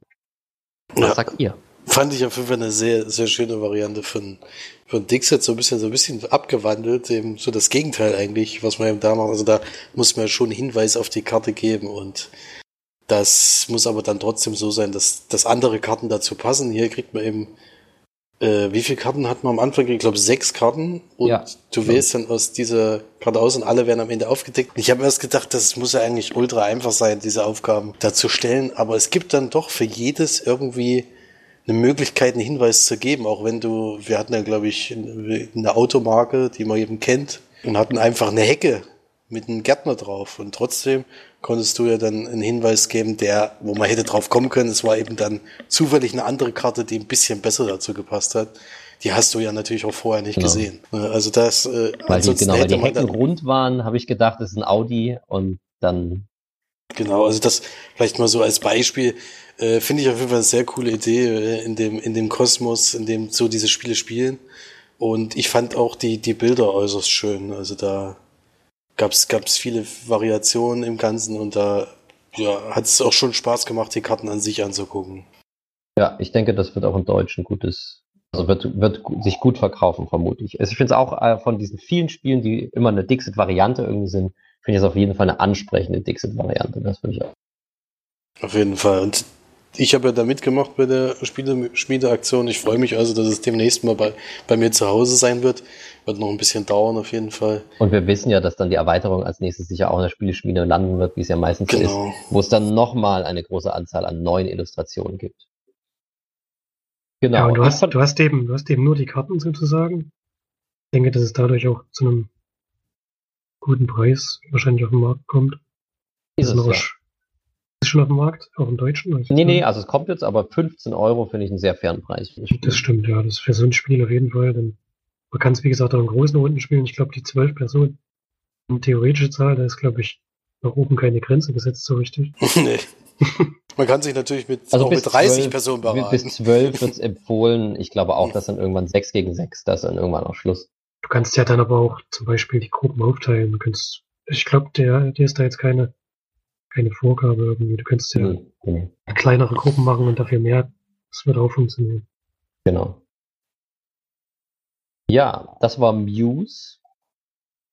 Was ja, sagt ihr? Fand ich auf jeden Fall eine sehr, sehr schöne Variante von, von Dixit, so ein bisschen, so ein bisschen abgewandelt, eben so das Gegenteil eigentlich, was man eben da macht. Also da muss man schon einen Hinweis auf die Karte geben und das muss aber dann trotzdem so sein, dass, dass andere Karten dazu passen. Hier kriegt man eben, äh, wie viele Karten hat man am Anfang? Ich glaube sechs Karten und ja, du wählst ja dann aus dieser Karte aus und alle werden am Ende aufgedeckt. Ich habe erst gedacht, das muss ja eigentlich ultra einfach sein, diese Aufgaben dazu stellen, aber es gibt dann doch für jedes irgendwie eine Möglichkeit, einen Hinweis zu geben, auch wenn du, wir hatten ja glaube ich eine Automarke, die man eben kennt und hatten einfach eine Hecke mit einem Gärtner drauf und trotzdem konntest du ja dann einen Hinweis geben, der, wo man hätte drauf kommen können, es war eben dann zufällig eine andere Karte, die ein bisschen besser dazu gepasst hat. Die hast du ja natürlich auch vorher nicht genau. gesehen. Also das, äh, weil die, genau, weil die Hecken rund waren, habe ich gedacht, das ist ein Audi und dann... Genau, also das vielleicht mal so als Beispiel, äh, finde ich auf jeden Fall eine sehr coole Idee in dem, in dem Kosmos, in dem so diese Spiele spielen und ich fand auch die, die Bilder äußerst schön, also da gab's gab's viele Variationen im Ganzen und da ja, hat es auch schon Spaß gemacht, die Karten an sich anzugucken. Ja, ich denke, das wird auch im Deutschen gutes, also wird, wird sich gut verkaufen, vermutlich. Also ich finde es auch äh, von diesen vielen Spielen, die immer eine Dixit-Variante irgendwie sind, finde ich es auf jeden Fall eine ansprechende Dixit-Variante, das finde ich auch. Auf jeden Fall. Und ich habe ja da mitgemacht bei der Spiele-Schmiede-Aktion. Ich freue mich also, dass es demnächst mal bei, bei mir zu Hause sein wird. Wird noch ein bisschen dauern, auf jeden Fall. Und wir wissen ja, dass dann die Erweiterung als nächstes sicher auch in der Spieleschmiede landen wird, wie es ja meistens genau. ist, wo es dann nochmal eine große Anzahl an neuen Illustrationen gibt. Genau. Ja, und du hast, du hast eben, du hast eben nur die Karten sozusagen. Ich denke, dass es dadurch auch zu einem guten Preis wahrscheinlich auf den Markt kommt. Ist es, ja. Ist schon auf dem Markt, auch im Deutschen? Also nee, nee, also es kommt jetzt, aber fünfzehn Euro finde ich einen sehr fairen Preis. Das stimmt, ja, das ist für so ein Spiel auf jeden Fall. Denn man kann es, wie gesagt, auch in großen Runden spielen. Ich glaube, die zwölf Personen, eine theoretische Zahl, da ist, glaube ich, nach oben keine Grenze gesetzt, so richtig. Nee. Man kann sich natürlich mit, also auch mit dreißig zwölf, Personen beraten. Bis zwölf wird es empfohlen. Ich glaube auch, dass dann irgendwann sechs gegen sechs, das ist dann irgendwann auch Schluss. Du kannst ja dann aber auch zum Beispiel die Gruppen aufteilen. Du kannst, ich glaube, der, der ist da jetzt keine... keine Vorgabe irgendwie. Du könntest ja nee, nee. kleinere Gruppen machen und dafür mehr. Das wird auch funktionieren. Genau. Ja, das war Muse.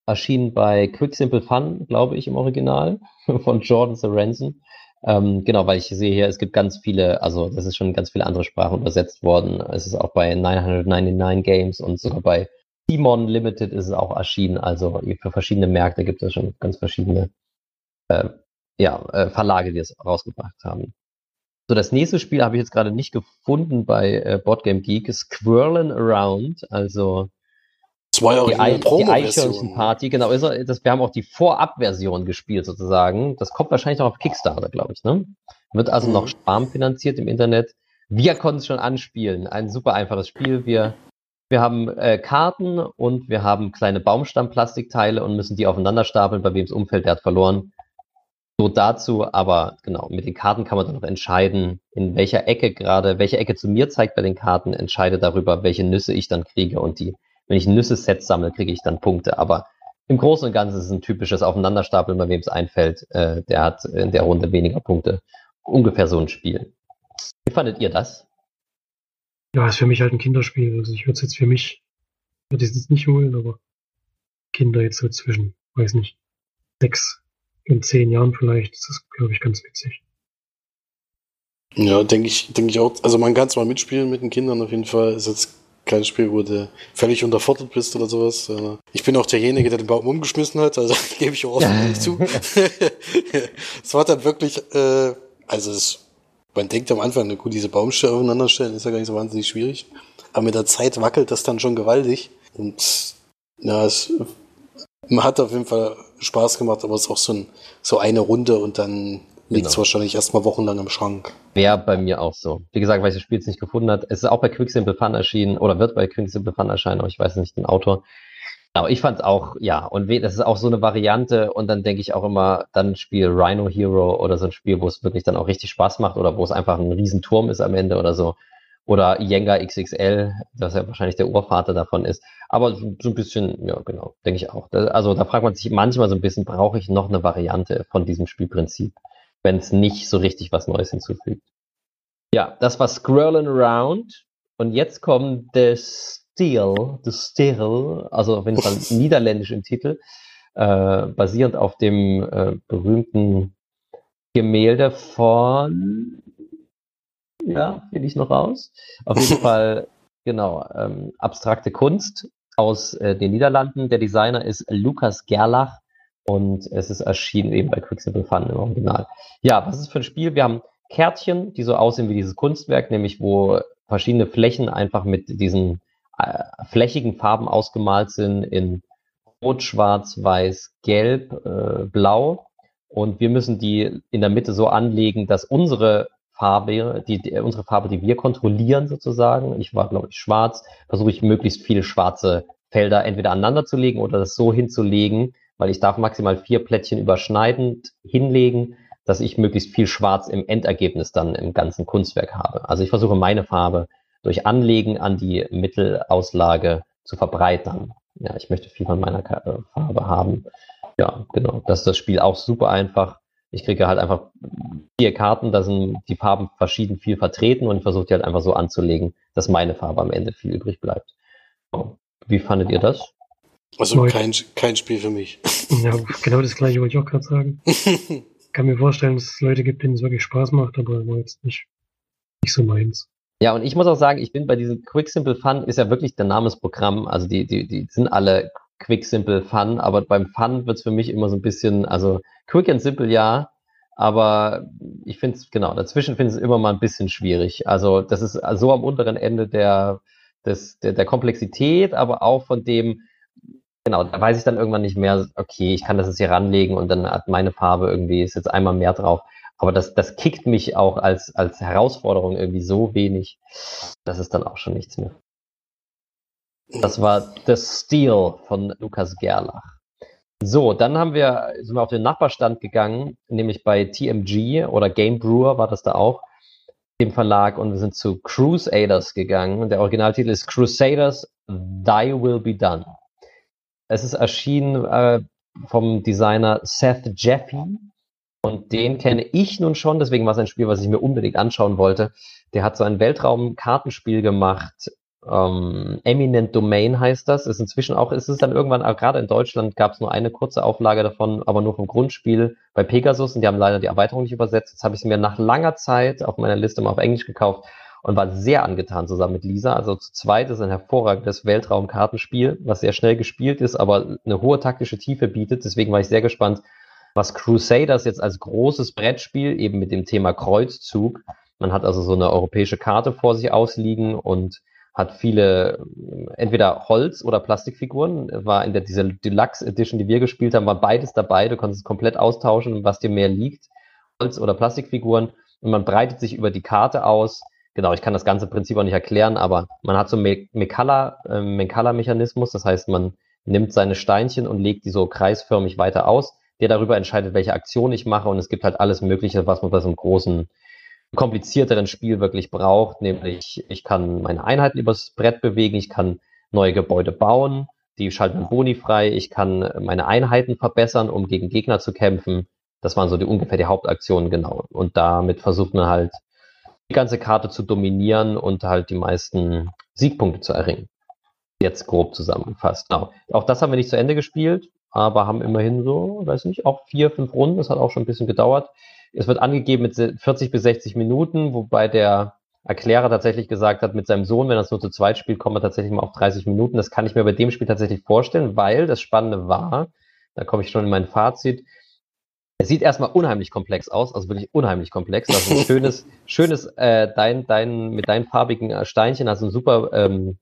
Erschienen bei Quicksilver Fun, glaube ich, im Original. Von Jordan Sorensen. Ähm, genau, weil ich sehe hier, es gibt ganz viele, also das ist schon ganz viele andere Sprachen übersetzt worden. Es ist auch bei neunhundertneunundneunzig Games und sogar bei Timon Limited ist es auch erschienen. Also für verschiedene Märkte gibt es schon ganz verschiedene äh, ja, äh, Verlage, die es rausgebracht haben. So, das nächste Spiel habe ich jetzt gerade nicht gefunden bei äh, Boardgame Geek, ist Squirrelin' Around, also das war ja auch die, Ei- die Eichhörnchenparty. Genau, ist, das, wir haben auch die Vorabversion gespielt sozusagen. Das kommt wahrscheinlich noch auf Kickstarter, glaube ich, ne? Wird also mhm. noch schwarmfinanziert im Internet. Wir konnten es schon anspielen. Ein super einfaches Spiel. Wir, wir haben äh, Karten und wir haben kleine Baumstammplastikteile und müssen die aufeinander stapeln, bei wem es umfällt, der hat verloren. So dazu, aber genau, mit den Karten kann man dann noch entscheiden, in welcher Ecke gerade, welche Ecke zu mir zeigt bei den Karten, entscheide darüber, welche Nüsse ich dann kriege und die, wenn ich Nüsse-Sets sammle, kriege ich dann Punkte, aber im Großen und Ganzen ist es ein typisches Aufeinanderstapeln, bei wem es einfällt, äh, der hat in der Runde weniger Punkte. Ungefähr so ein Spiel. Wie fandet ihr das? Ja, ist für mich halt ein Kinderspiel, also ich würde es jetzt für mich, würde ich es jetzt nicht holen, aber Kinder jetzt so zwischen, weiß nicht, sechs in zehn Jahren vielleicht, das ist, glaube ich, ganz witzig. Ja, denke ich, denke ich auch. Also man kann es mal mitspielen mit den Kindern auf jeden Fall. Ist jetzt kein Spiel, wo du völlig unterfordert bist oder sowas. Ich bin auch derjenige, der den Baum umgeschmissen hat, also gebe ich auch ordentlich zu. Es war dann wirklich, äh, also es, man denkt am Anfang, gut, diese Baumstämme aufeinander stellen, ist ja gar nicht so wahnsinnig schwierig. Aber mit der Zeit wackelt das dann schon gewaltig. Und ja, es man hat auf jeden Fall Spaß gemacht, aber es ist auch so, ein, so eine Runde und dann liegt es genau. wahrscheinlich erstmal wochenlang im Schrank. Wäre bei mir auch so. Wie gesagt, weil ich das Spiel jetzt nicht gefunden habe. Es ist auch bei Quicksilver Fun erschienen oder wird bei Quicksilver Fun erscheinen, aber ich weiß nicht den Autor. Aber ich fand es auch, ja, und das ist auch so eine Variante und dann denke ich auch immer, dann ein Spiel Rhino Hero oder so ein Spiel, wo es wirklich dann auch richtig Spaß macht oder wo es einfach ein Riesenturm ist am Ende oder so. Oder Jenga X X L, das ja wahrscheinlich der Urvater davon ist. Aber so, so ein bisschen, ja genau, denke ich auch. Das, also da fragt man sich manchmal so ein bisschen, brauche ich noch eine Variante von diesem Spielprinzip, wenn es nicht so richtig was Neues hinzufügt. Ja, das war Scrollin' Around. Und jetzt kommt The Stijl, The Stijl, also auf jeden Fall niederländisch im Titel, äh, basierend auf dem äh, berühmten Gemälde von, ja, finde ich noch raus, auf jeden Fall, genau, ähm, abstrakte Kunst aus äh, den Niederlanden. Der Designer ist Lukas Gerlach und es ist erschienen eben bei Quicksilver Fun im Original. Ja, was ist für ein Spiel? Wir haben Kärtchen, die so aussehen wie dieses Kunstwerk, nämlich wo verschiedene Flächen einfach mit diesen äh, flächigen Farben ausgemalt sind in Rot, Schwarz, Weiß, Gelb, äh, Blau. Und wir müssen die in der Mitte so anlegen, dass unsere Farbe, die, die, unsere Farbe, die wir kontrollieren sozusagen, ich war, glaube ich, schwarz, versuche ich möglichst viele schwarze Felder entweder aneinander zu legen oder das so hinzulegen, weil ich darf maximal vier Plättchen überschneidend hinlegen, dass ich möglichst viel Schwarz im Endergebnis dann im ganzen Kunstwerk habe. Also ich versuche meine Farbe durch Anlegen an die Mittelauslage zu verbreitern. Ja, ich möchte viel von meiner Farbe haben. Ja, genau. Das ist das Spiel auch super einfach. Ich kriege halt einfach vier Karten, da sind die Farben verschieden viel vertreten und ich versuche die halt einfach so anzulegen, dass meine Farbe am Ende viel übrig bleibt. Wie fandet ihr das? Also kein, kein Spiel für mich. Ja, genau das gleiche wollte ich auch gerade sagen. Ich kann mir vorstellen, dass es Leute gibt, denen es wirklich Spaß macht, aber war jetzt nicht, nicht so meins. Ja, und ich muss auch sagen, ich bin bei diesem Quick Simple Fun, ist ja wirklich der Name des Programms, also die, die, die sind alle Quick Simple Fun, aber beim Fun wird es für mich immer so ein bisschen, also Quick and Simple ja, aber ich finde es, genau, dazwischen finde ich es immer mal ein bisschen schwierig. Also das ist so am unteren Ende der, des, der, der Komplexität, aber auch von dem, genau, da weiß ich dann irgendwann nicht mehr, okay, ich kann das jetzt hier ranlegen und dann hat meine Farbe irgendwie, ist jetzt einmal mehr drauf. Aber das, das kickt mich auch als, als Herausforderung irgendwie so wenig, das ist dann auch schon nichts mehr. Das war The Stijl von Lukas Gerlach. So, dann haben wir, sind wir auf den Nachbarstand gegangen, nämlich bei T M G oder Game Brewer war das da auch, dem Verlag, und wir sind zu Crusaders gegangen. Der Originaltitel ist Crusaders, Thy Will Be Done. Es ist erschienen äh, vom Designer Seth Jaffee und den kenne ich nun schon, deswegen war es ein Spiel, was ich mir unbedingt anschauen wollte. Der hat so ein Weltraum-Kartenspiel gemacht, ähm, Eminent Domain heißt das, ist inzwischen auch, ist es dann irgendwann, gerade in Deutschland gab es nur eine kurze Auflage davon, aber nur vom Grundspiel bei Pegasus und die haben leider die Erweiterung nicht übersetzt. Jetzt habe ich es mir nach langer Zeit auf meiner Liste mal auf Englisch gekauft und war sehr angetan zusammen mit Lisa. Also zu zweit ist ein hervorragendes Weltraumkartenspiel, was sehr schnell gespielt ist, aber eine hohe taktische Tiefe bietet. Deswegen war ich sehr gespannt, was Crusaders jetzt als großes Brettspiel, eben mit dem Thema Kreuzzug, man hat also so eine europäische Karte vor sich ausliegen und hat viele, entweder Holz- oder Plastikfiguren, war in der, dieser Deluxe Edition, die wir gespielt haben, war beides dabei, du konntest es komplett austauschen, was dir mehr liegt, Holz- oder Plastikfiguren, und man breitet sich über die Karte aus. Genau, ich kann das ganze Prinzip auch nicht erklären, aber man hat so einen Mencala-Mechanismus, das heißt, man nimmt seine Steinchen und legt die so kreisförmig weiter aus, der darüber entscheidet, welche Aktion ich mache, und es gibt halt alles Mögliche, was man bei so einem großen, komplizierteren Spiel wirklich braucht, nämlich ich kann meine Einheiten übers Brett bewegen, ich kann neue Gebäude bauen, die schalten einen Boni frei, ich kann meine Einheiten verbessern, um gegen Gegner zu kämpfen. Das waren so die ungefähr die Hauptaktionen, genau. Und damit versucht man halt, die ganze Karte zu dominieren und halt die meisten Siegpunkte zu erringen. Jetzt grob zusammengefasst. Genau. Auch das haben wir nicht zu Ende gespielt, aber haben immerhin so, weiß nicht, auch vier, fünf Runden. Das hat auch schon ein bisschen gedauert. Es wird angegeben mit vierzig bis sechzig Minuten, wobei der Erklärer tatsächlich gesagt hat, mit seinem Sohn, wenn das nur zu zweit spielt, kommen wir tatsächlich mal auf dreißig Minuten. Das kann ich mir bei dem Spiel tatsächlich vorstellen, weil das Spannende war, da komme ich schon in mein Fazit, es sieht erstmal unheimlich komplex aus, also wirklich unheimlich komplex. Also ein schönes, schönes äh, dein, dein, mit deinen farbigen Steinchen, also ein super ähm,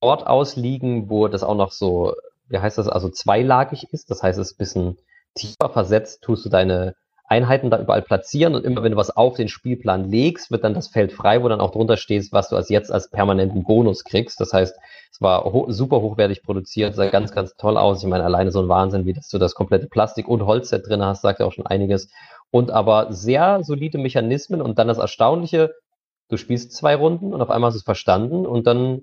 Board ausliegen, wo das auch noch so, wie heißt das, also zweilagig ist. Das heißt, es ist ein bisschen tiefer versetzt, tust du deine Einheiten da überall platzieren und immer wenn du was auf den Spielplan legst, wird dann das Feld frei, wo dann auch drunter stehst, was du als jetzt als permanenten Bonus kriegst. Das heißt, es war ho- super hochwertig produziert, sah ganz, ganz toll aus. Ich meine, alleine so ein Wahnsinn, wie dass du das komplette Plastik- und Holzset drin hast, sagt ja auch schon einiges. Und aber sehr solide Mechanismen und dann das Erstaunliche, du spielst zwei Runden und auf einmal hast du es verstanden und dann,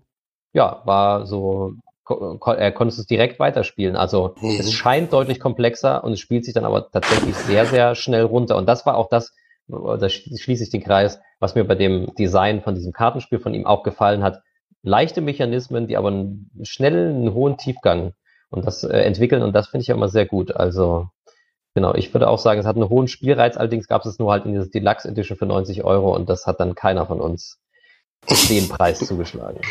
ja, war so, kon- äh, konntest du es direkt weiterspielen. Also es scheint deutlich komplexer und es spielt sich dann aber tatsächlich sehr, sehr schnell runter. Und das war auch das, da schließe ich den Kreis, was mir bei dem Design von diesem Kartenspiel von ihm auch gefallen hat. Leichte Mechanismen, die aber einen schnellen, einen hohen Tiefgang und das äh, entwickeln, und das finde ich ja immer sehr gut. Also genau, ich würde auch sagen, es hat einen hohen Spielreiz, allerdings gab es es nur halt in dieser Deluxe Edition für neunzig Euro und das hat dann keiner von uns den Preis zugeschlagen.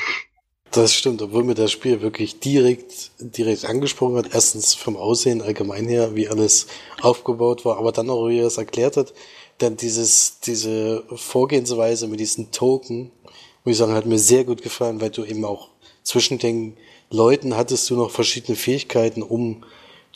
Das stimmt, obwohl mir das Spiel wirklich direkt, direkt angesprochen hat. Erstens vom Aussehen allgemein her, wie alles aufgebaut war, aber dann auch, wie er es erklärt hat, dann dieses, diese Vorgehensweise mit diesen Token, muss ich sagen, hat mir sehr gut gefallen, weil du eben auch zwischen den Leuten hattest du noch verschiedene Fähigkeiten, um,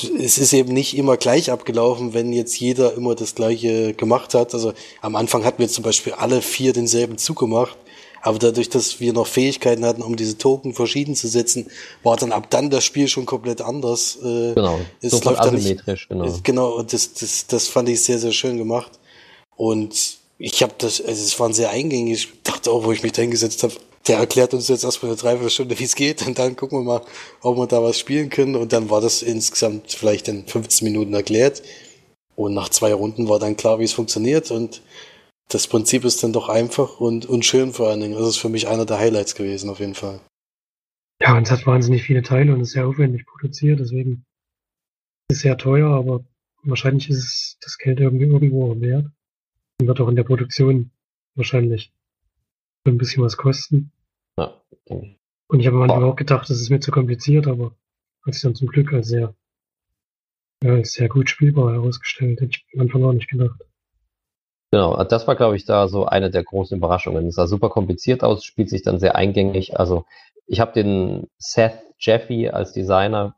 es ist eben nicht immer gleich abgelaufen, wenn jetzt jeder immer das Gleiche gemacht hat. Also am Anfang hatten wir zum Beispiel alle vier denselben Zug gemacht, aber dadurch, dass wir noch Fähigkeiten hatten, um diese Token verschieden zu setzen, war dann ab dann das Spiel schon komplett anders. Genau, es so läuft asymmetrisch, dann nicht, genau. Genau, und das, das, das fand ich sehr, sehr schön gemacht. Und ich habe das, also es war sehr eingängig. Ich dachte auch, wo ich mich da hingesetzt habe, der erklärt uns jetzt erstmal eine Dreiviertelstunde, wie es geht, und dann gucken wir mal, ob wir da was spielen können. Und dann war das insgesamt vielleicht in fünfzehn Minuten erklärt. Und nach zwei Runden war dann klar, wie es funktioniert. Und das Prinzip ist dann doch einfach und, und schön vor allen Dingen. Das ist für mich einer der Highlights gewesen, auf jeden Fall. Ja, und es hat wahnsinnig viele Teile und ist sehr aufwendig produziert. Deswegen ist es sehr teuer, aber wahrscheinlich ist es das Geld irgendwie irgendwo wert. Wird auch in der Produktion wahrscheinlich ein bisschen was kosten. Ja. Und ich habe manchmal auch gedacht, das ist mir zu kompliziert, aber hat sich dann zum Glück als sehr, als sehr gut spielbar herausgestellt. Hätte ich am Anfang auch nicht gedacht. Genau, das war, glaube ich, da so eine der großen Überraschungen. Es sah super kompliziert aus, spielt sich dann sehr eingängig. Also ich habe den Seth Jaffee als Designer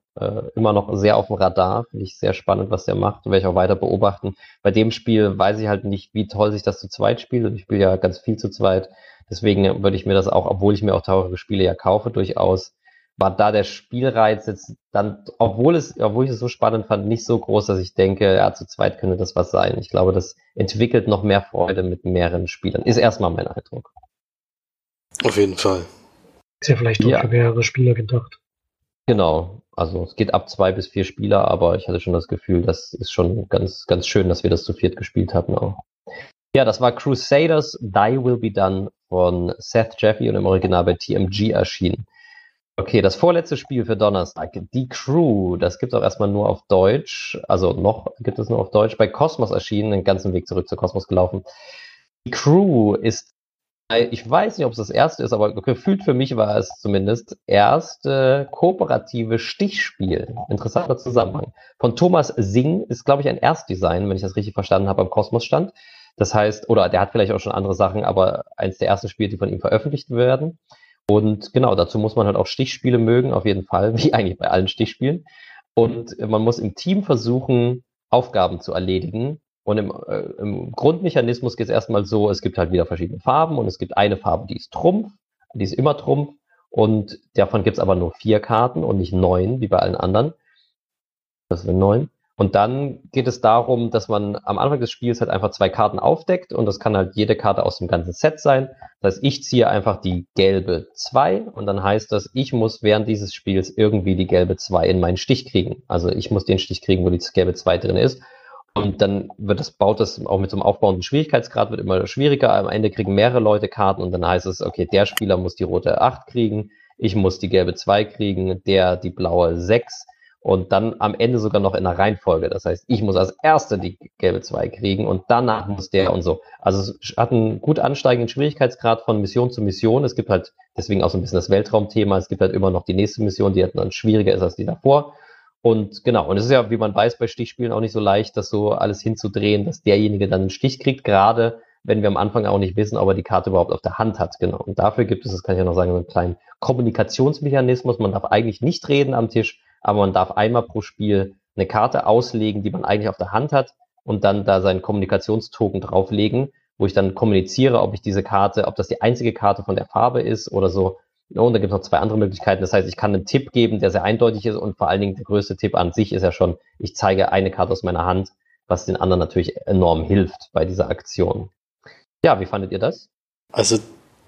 immer noch sehr auf dem Radar, finde ich sehr spannend, was der macht, und werde ich auch weiter beobachten. Bei dem Spiel weiß ich halt nicht, wie toll sich das zu zweit spielt, und ich spiele ja ganz viel zu zweit, deswegen würde ich mir das auch, obwohl ich mir auch teurere Spiele ja kaufe, durchaus, war da der Spielreiz jetzt dann, obwohl es, obwohl ich es so spannend fand, nicht so groß, dass ich denke, ja, zu zweit könnte das was sein. Ich glaube, das entwickelt noch mehr Freude mit mehreren Spielern. Ist erstmal mein Eindruck. Auf jeden Fall. Ist ja vielleicht auch für mehrere Spieler gedacht. Genau, also es geht ab zwei bis vier Spieler, aber ich hatte schon das Gefühl, das ist schon ganz, ganz schön, dass wir das zu viert gespielt hatten auch. Ja, das war Crusaders, Die Will Be Done von Seth Jaffee und im Original bei T M G erschienen. Okay, das vorletzte Spiel für Donnerstag, Die Crew, das gibt es auch erstmal nur auf Deutsch, also noch gibt es nur auf Deutsch, bei Kosmos erschienen, den ganzen Weg zurück zu Kosmos gelaufen. Die Crew ist, ich weiß nicht, ob es das erste ist, aber gefühlt für mich war es zumindest erste kooperative Stichspiel. Interessanter Zusammenhang. Von Thomas Sing ist, glaube ich, ein Erstdesign, wenn ich das richtig verstanden habe, am Kosmos stand. Das heißt, oder der hat vielleicht auch schon andere Sachen, aber eins der ersten Spiele, die von ihm veröffentlicht werden. Und genau, dazu muss man halt auch Stichspiele mögen, auf jeden Fall, wie eigentlich bei allen Stichspielen. Und man muss im Team versuchen, Aufgaben zu erledigen. Und im, äh, im Grundmechanismus geht es erstmal so, es gibt halt wieder verschiedene Farben und es gibt eine Farbe, die ist Trumpf, die ist immer Trumpf, und davon gibt es aber nur vier Karten und nicht neun, wie bei allen anderen. Das sind neun. Und dann geht es darum, dass man am Anfang des Spiels halt einfach zwei Karten aufdeckt, und das kann halt jede Karte aus dem ganzen Set sein. Das heißt, ich ziehe einfach die gelbe zwei, und dann heißt das, ich muss während dieses Spiels irgendwie die gelbe zwei in meinen Stich kriegen. Also ich muss den Stich kriegen, wo die gelbe zwei drin ist. Und dann wird das, baut das auch mit so einem aufbauenden Schwierigkeitsgrad, wird immer schwieriger. Am Ende kriegen mehrere Leute Karten, und dann heißt es, okay, der Spieler muss die rote acht kriegen, ich muss die gelbe zwei kriegen, der die blaue sechs, und dann am Ende sogar noch in einer Reihenfolge. Das heißt, ich muss als Erster die gelbe zwei kriegen und danach muss der und so. Also es hat einen gut ansteigenden Schwierigkeitsgrad von Mission zu Mission. Es gibt halt deswegen auch so ein bisschen das Weltraumthema. Es gibt halt immer noch die nächste Mission, die dann schwieriger ist als die davor. Und genau, und es ist ja, wie man weiß, bei Stichspielen auch nicht so leicht, das so alles hinzudrehen, dass derjenige dann einen Stich kriegt, gerade wenn wir am Anfang auch nicht wissen, ob er die Karte überhaupt auf der Hand hat. Genau. Und dafür gibt es, das kann ich ja noch sagen, so einen kleinen Kommunikationsmechanismus. Man darf eigentlich nicht reden am Tisch, aber man darf einmal pro Spiel eine Karte auslegen, die man eigentlich auf der Hand hat, und dann da seinen Kommunikationstoken drauflegen, wo ich dann kommuniziere, ob ich diese Karte, ob das die einzige Karte von der Farbe ist oder so. Und da gibt es noch zwei andere Möglichkeiten. Das heißt, ich kann einen Tipp geben, der sehr eindeutig ist, und vor allen Dingen der größte Tipp an sich ist ja schon, ich zeige eine Karte aus meiner Hand, was den anderen natürlich enorm hilft bei dieser Aktion. Ja, wie fandet ihr das? Also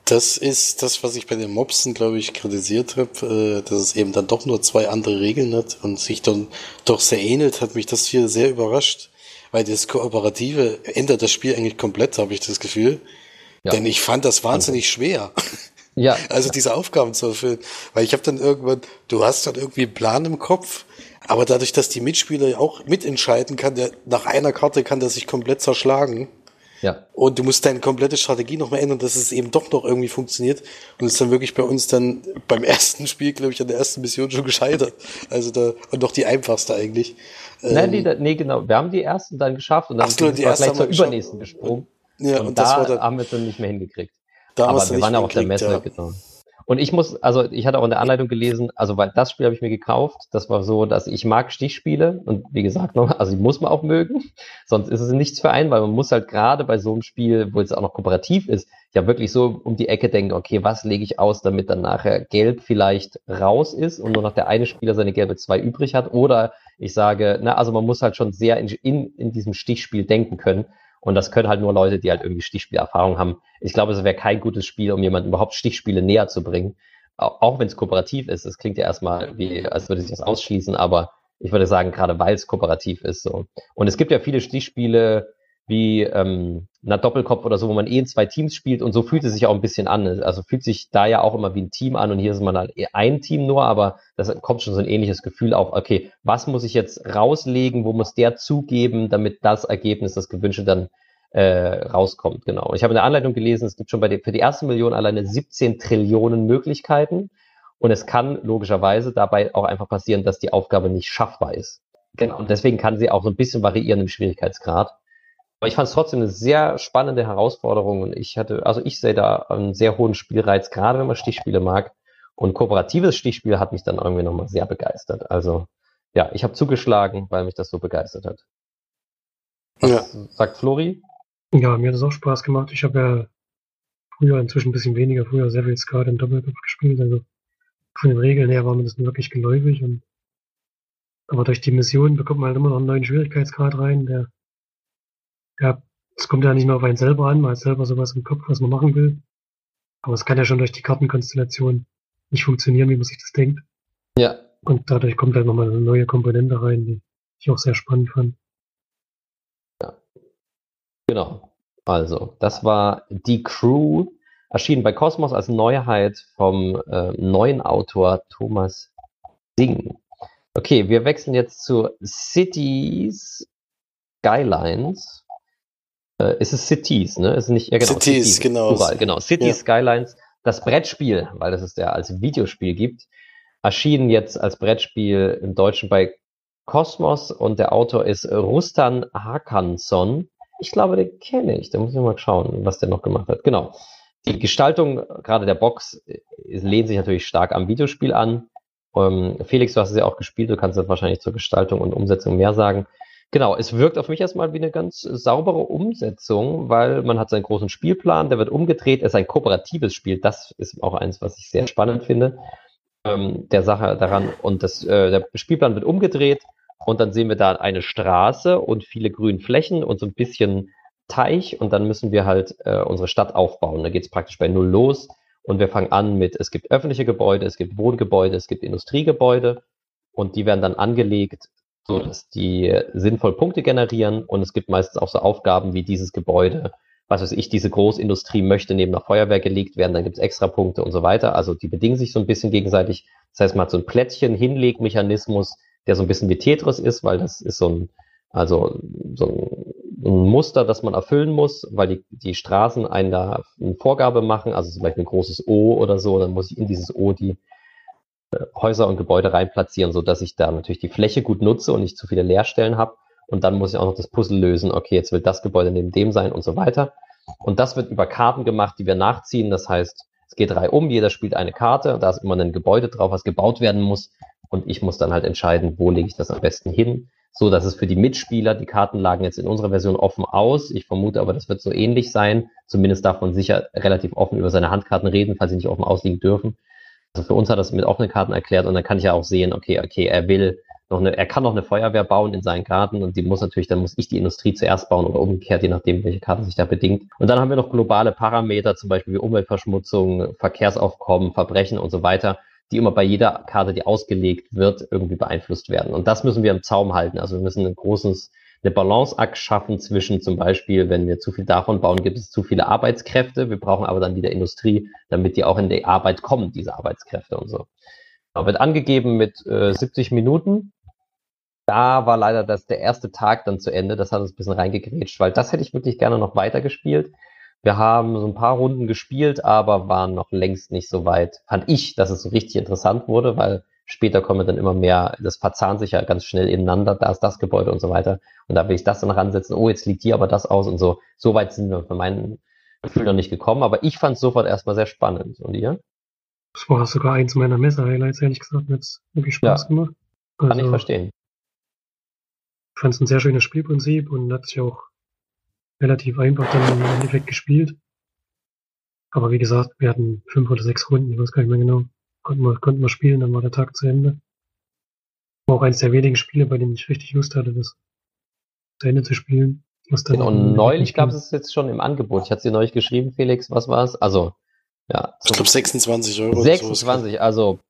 das ist das, was ich bei den Mobsen, glaube ich, kritisiert habe, dass es eben dann doch nur zwei andere Regeln hat und sich dann doch sehr ähnelt, hat mich das hier sehr überrascht. weil das Kooperative ändert das Spiel eigentlich komplett, habe ich das Gefühl. Ja. Denn ich fand das wahnsinnig also. schwer. Ja. Also diese Aufgaben zu erfüllen. Weil ich habe dann irgendwann, du hast dann irgendwie einen Plan im Kopf, aber dadurch, dass die Mitspieler auch mitentscheiden kann, der, nach einer Karte kann der sich komplett zerschlagen. Ja. Und du musst deine komplette Strategie nochmal ändern, dass es eben doch noch irgendwie funktioniert. Und es ist dann wirklich bei uns dann beim ersten Spiel, glaube ich, an der ersten Mission schon gescheitert. Also da, und doch die einfachste eigentlich. Nein, ähm, nee, nee, genau. Wir haben die ersten dann geschafft und dann sind wir gleich zur übernächsten gesprungen. Und, ja, und, und das da war dann, haben wir es dann nicht mehr hingekriegt. Da Aber wir waren auch auf der Messe, ja. Genau. Und ich muss, also ich hatte auch in der Anleitung gelesen, also weil das Spiel habe ich mir gekauft, das war so, dass ich mag Stichspiele und wie gesagt, noch, also die muss man auch mögen, sonst ist es nichts für einen, weil man muss halt gerade bei so einem Spiel, wo es auch noch kooperativ ist, ja wirklich so um die Ecke denken, okay, was lege ich aus, damit dann nachher gelb vielleicht raus ist und nur noch der eine Spieler seine gelbe zwei übrig hat oder ich sage, na, also man muss halt schon sehr in, in, in diesem Stichspiel denken können. Und das können halt nur Leute, die halt irgendwie Stichspielerfahrung haben. Ich glaube, es wäre kein gutes Spiel, um jemandem überhaupt Stichspiele näher zu bringen. Auch wenn es kooperativ ist. Das klingt ja erstmal wie, als würde sich das ausschließen, aber ich würde sagen, gerade weil es kooperativ ist, so. Und es gibt ja viele Stichspiele wie, ähm, na, Doppelkopf oder so, wo man eh in zwei Teams spielt und so fühlt es sich auch ein bisschen an. Also fühlt sich da ja auch immer wie ein Team an und hier ist man halt ein Team nur, aber das kommt schon so ein ähnliches Gefühl auf, okay, was muss ich jetzt rauslegen, wo muss der zugeben, damit das Ergebnis, das Gewünschte dann äh, rauskommt, genau. Und ich habe in der Anleitung gelesen, es gibt schon bei der, für die erste Million alleine siebzehn Trillionen Möglichkeiten und es kann logischerweise dabei auch einfach passieren, dass die Aufgabe nicht schaffbar ist. Genau. Und deswegen kann sie auch so ein bisschen variieren im Schwierigkeitsgrad. Aber ich fand es trotzdem eine sehr spannende Herausforderung und ich hatte, also ich sehe da einen sehr hohen Spielreiz, gerade wenn man Stichspiele mag. Und kooperatives Stichspiel hat mich dann irgendwie nochmal sehr begeistert. Also ja, ich habe zugeschlagen, weil mich das so begeistert hat. Was ja. sagt Flori? Ja, mir hat es auch Spaß gemacht. Ich habe ja früher inzwischen ein bisschen weniger, früher sehr viel Skat im Doppelkopf gespielt. Also von den Regeln her war mir das wirklich geläufig. Und, aber durch die Mission bekommt man halt immer noch einen neuen Schwierigkeitsgrad rein, der ja, es kommt ja nicht mehr auf einen selber an, man hat selber sowas im Kopf, was man machen will. Aber es kann ja schon durch die Kartenkonstellation nicht funktionieren, wie man sich das denkt. Ja. Und dadurch kommt halt nochmal eine neue Komponente rein, die ich auch sehr spannend fand. Ja. Genau. Also, das war Die Crew, erschienen bei Kosmos als Neuheit vom äh, neuen Autor Thomas Sing. Okay, wir wechseln jetzt zu Cities Skylines. Es ist Cities, ne? Es ist nicht, ja, genau, Cities, Cities, genau. Plural, genau. Cities, ja. Skylines, das Brettspiel, weil das es ja als Videospiel gibt, erschienen jetzt als Brettspiel im Deutschen bei Kosmos und der Autor ist Rustan Hakanson. Ich glaube, den kenne ich. Da muss ich mal schauen, was der noch gemacht hat. Genau. Die Gestaltung, gerade der Box, lehnt sich natürlich stark am Videospiel an. Ähm, Felix, du hast es ja auch gespielt, du kannst das wahrscheinlich zur Gestaltung und Umsetzung mehr sagen. Genau, es wirkt auf mich erstmal wie eine ganz saubere Umsetzung, weil man hat seinen großen Spielplan, der wird umgedreht, es ist ein kooperatives Spiel, das ist auch eins, was ich sehr spannend finde, ähm, der Sache daran, und das, äh, der Spielplan wird umgedreht und dann sehen wir da eine Straße und viele grüne Flächen und so ein bisschen Teich und dann müssen wir halt äh, unsere Stadt aufbauen, da geht es praktisch bei Null los und wir fangen an mit, es gibt öffentliche Gebäude, es gibt Wohngebäude, es gibt Industriegebäude und die werden dann angelegt, so dass die sinnvoll Punkte generieren und es gibt meistens auch so Aufgaben wie dieses Gebäude, was weiß ich, diese Großindustrie möchte neben einer Feuerwehr gelegt werden, dann gibt es extra Punkte und so weiter, also die bedingen sich so ein bisschen gegenseitig, das heißt man hat so ein Plättchen-Hinlegmechanismus, der so ein bisschen wie Tetris ist, weil das ist so ein, also so ein Muster, das man erfüllen muss, weil die, die Straßen einen da eine Vorgabe machen, also zum Beispiel ein großes O oder so, dann muss ich in dieses O die Häuser und Gebäude rein platzieren, sodass ich da natürlich die Fläche gut nutze und nicht zu viele Leerstellen habe. Und dann muss ich auch noch das Puzzle lösen. Okay, jetzt will das Gebäude neben dem sein und so weiter. Und das wird über Karten gemacht, die wir nachziehen. Das heißt, es geht drei um, jeder spielt eine Karte. Da ist immer ein Gebäude drauf, was gebaut werden muss. Und ich muss dann halt entscheiden, wo lege ich das am besten hin. So, dass es für die Mitspieler, die Karten lagen jetzt in unserer Version offen aus. Ich vermute aber, das wird so ähnlich sein. Zumindest darf man sicher relativ offen über seine Handkarten reden, falls sie nicht offen ausliegen dürfen. Also für uns hat er das mit offenen Karten erklärt und dann kann ich ja auch sehen, okay, okay, er will noch eine, er kann noch eine Feuerwehr bauen in seinen Karten und die muss natürlich, dann muss ich die Industrie zuerst bauen oder umgekehrt, je nachdem, welche Karten sich da bedingt. Und dann haben wir noch globale Parameter, zum Beispiel wie Umweltverschmutzung, Verkehrsaufkommen, Verbrechen und so weiter, die immer bei jeder Karte, die ausgelegt wird, irgendwie beeinflusst werden. Und das müssen wir im Zaum halten. Also wir müssen ein großes, eine Balanceakt schaffen zwischen zum Beispiel, wenn wir zu viel davon bauen, gibt es zu viele Arbeitskräfte. Wir brauchen aber dann wieder Industrie, damit die auch in die Arbeit kommen, diese Arbeitskräfte und so. Da wird angegeben mit äh, siebzig Minuten. Da war leider das der erste Tag dann zu Ende. Das hat uns ein bisschen reingegrätscht, weil das hätte ich wirklich gerne noch weitergespielt. Wir haben so ein paar Runden gespielt, aber waren noch längst nicht so weit, fand ich, dass es so richtig interessant wurde, weil später kommen dann immer mehr, das verzahnt sich ja ganz schnell ineinander, da ist das Gebäude und so weiter. Und da will ich das dann ransetzen, oh, jetzt liegt hier aber das aus und so. So weit sind wir von meinem Gefühl noch nicht gekommen, aber ich fand es sofort erstmal sehr spannend. Und ihr? Das war sogar eins meiner Messer-Highlights, ehrlich gesagt, mir hat es wirklich Spaß ja, gemacht. Also, kann ich verstehen. Ich fand es ein sehr schönes Spielprinzip und hat sich auch relativ einfach dann im Endeffekt gespielt. Aber wie gesagt, wir hatten fünf oder sechs Runden, ich weiß gar nicht mehr genau. Konnten wir, konnten wir spielen, dann war der Tag zu Ende. War auch eines der wenigen Spiele, bei denen ich richtig Lust hatte, das zu Ende zu spielen. Was dann genau, neulich gab es jetzt schon im Angebot. Ich hatte es dir neulich geschrieben, Felix, was war es? Also, ja. Ich glaube sechsundzwanzig Euro. sechsundzwanzig, also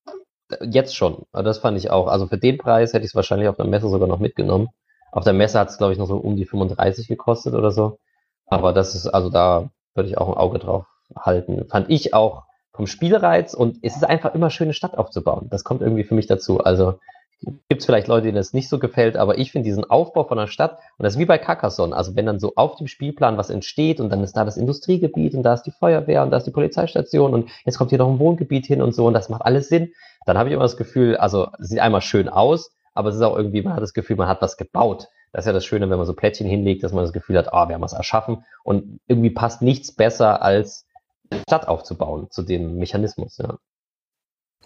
jetzt schon. Das fand ich auch. Also für den Preis hätte ich es wahrscheinlich auf der Messe sogar noch mitgenommen. Auf der Messe hat es, glaube ich, noch so um die fünfunddreißig gekostet oder so. Aber das ist, also da würde ich auch ein Auge drauf halten. Fand ich auch vom Spielreiz. Und es ist einfach immer schön, eine Stadt aufzubauen. Das kommt irgendwie für mich dazu. Also gibt es vielleicht Leute, denen das nicht so gefällt, aber ich finde diesen Aufbau von einer Stadt, und das ist wie bei Carcassonne, also wenn dann so auf dem Spielplan was entsteht und dann ist da das Industriegebiet und da ist die Feuerwehr und da ist die Polizeistation und jetzt kommt hier noch ein Wohngebiet hin und so und das macht alles Sinn, dann habe ich immer das Gefühl, also es sieht einmal schön aus, aber es ist auch irgendwie, man hat das Gefühl, man hat was gebaut. Das ist ja das Schöne, wenn man so Plättchen hinlegt, dass man das Gefühl hat, ah, wir haben was erschaffen. Und irgendwie passt nichts besser, als eine Stadt aufzubauen, zu dem Mechanismus. Ja,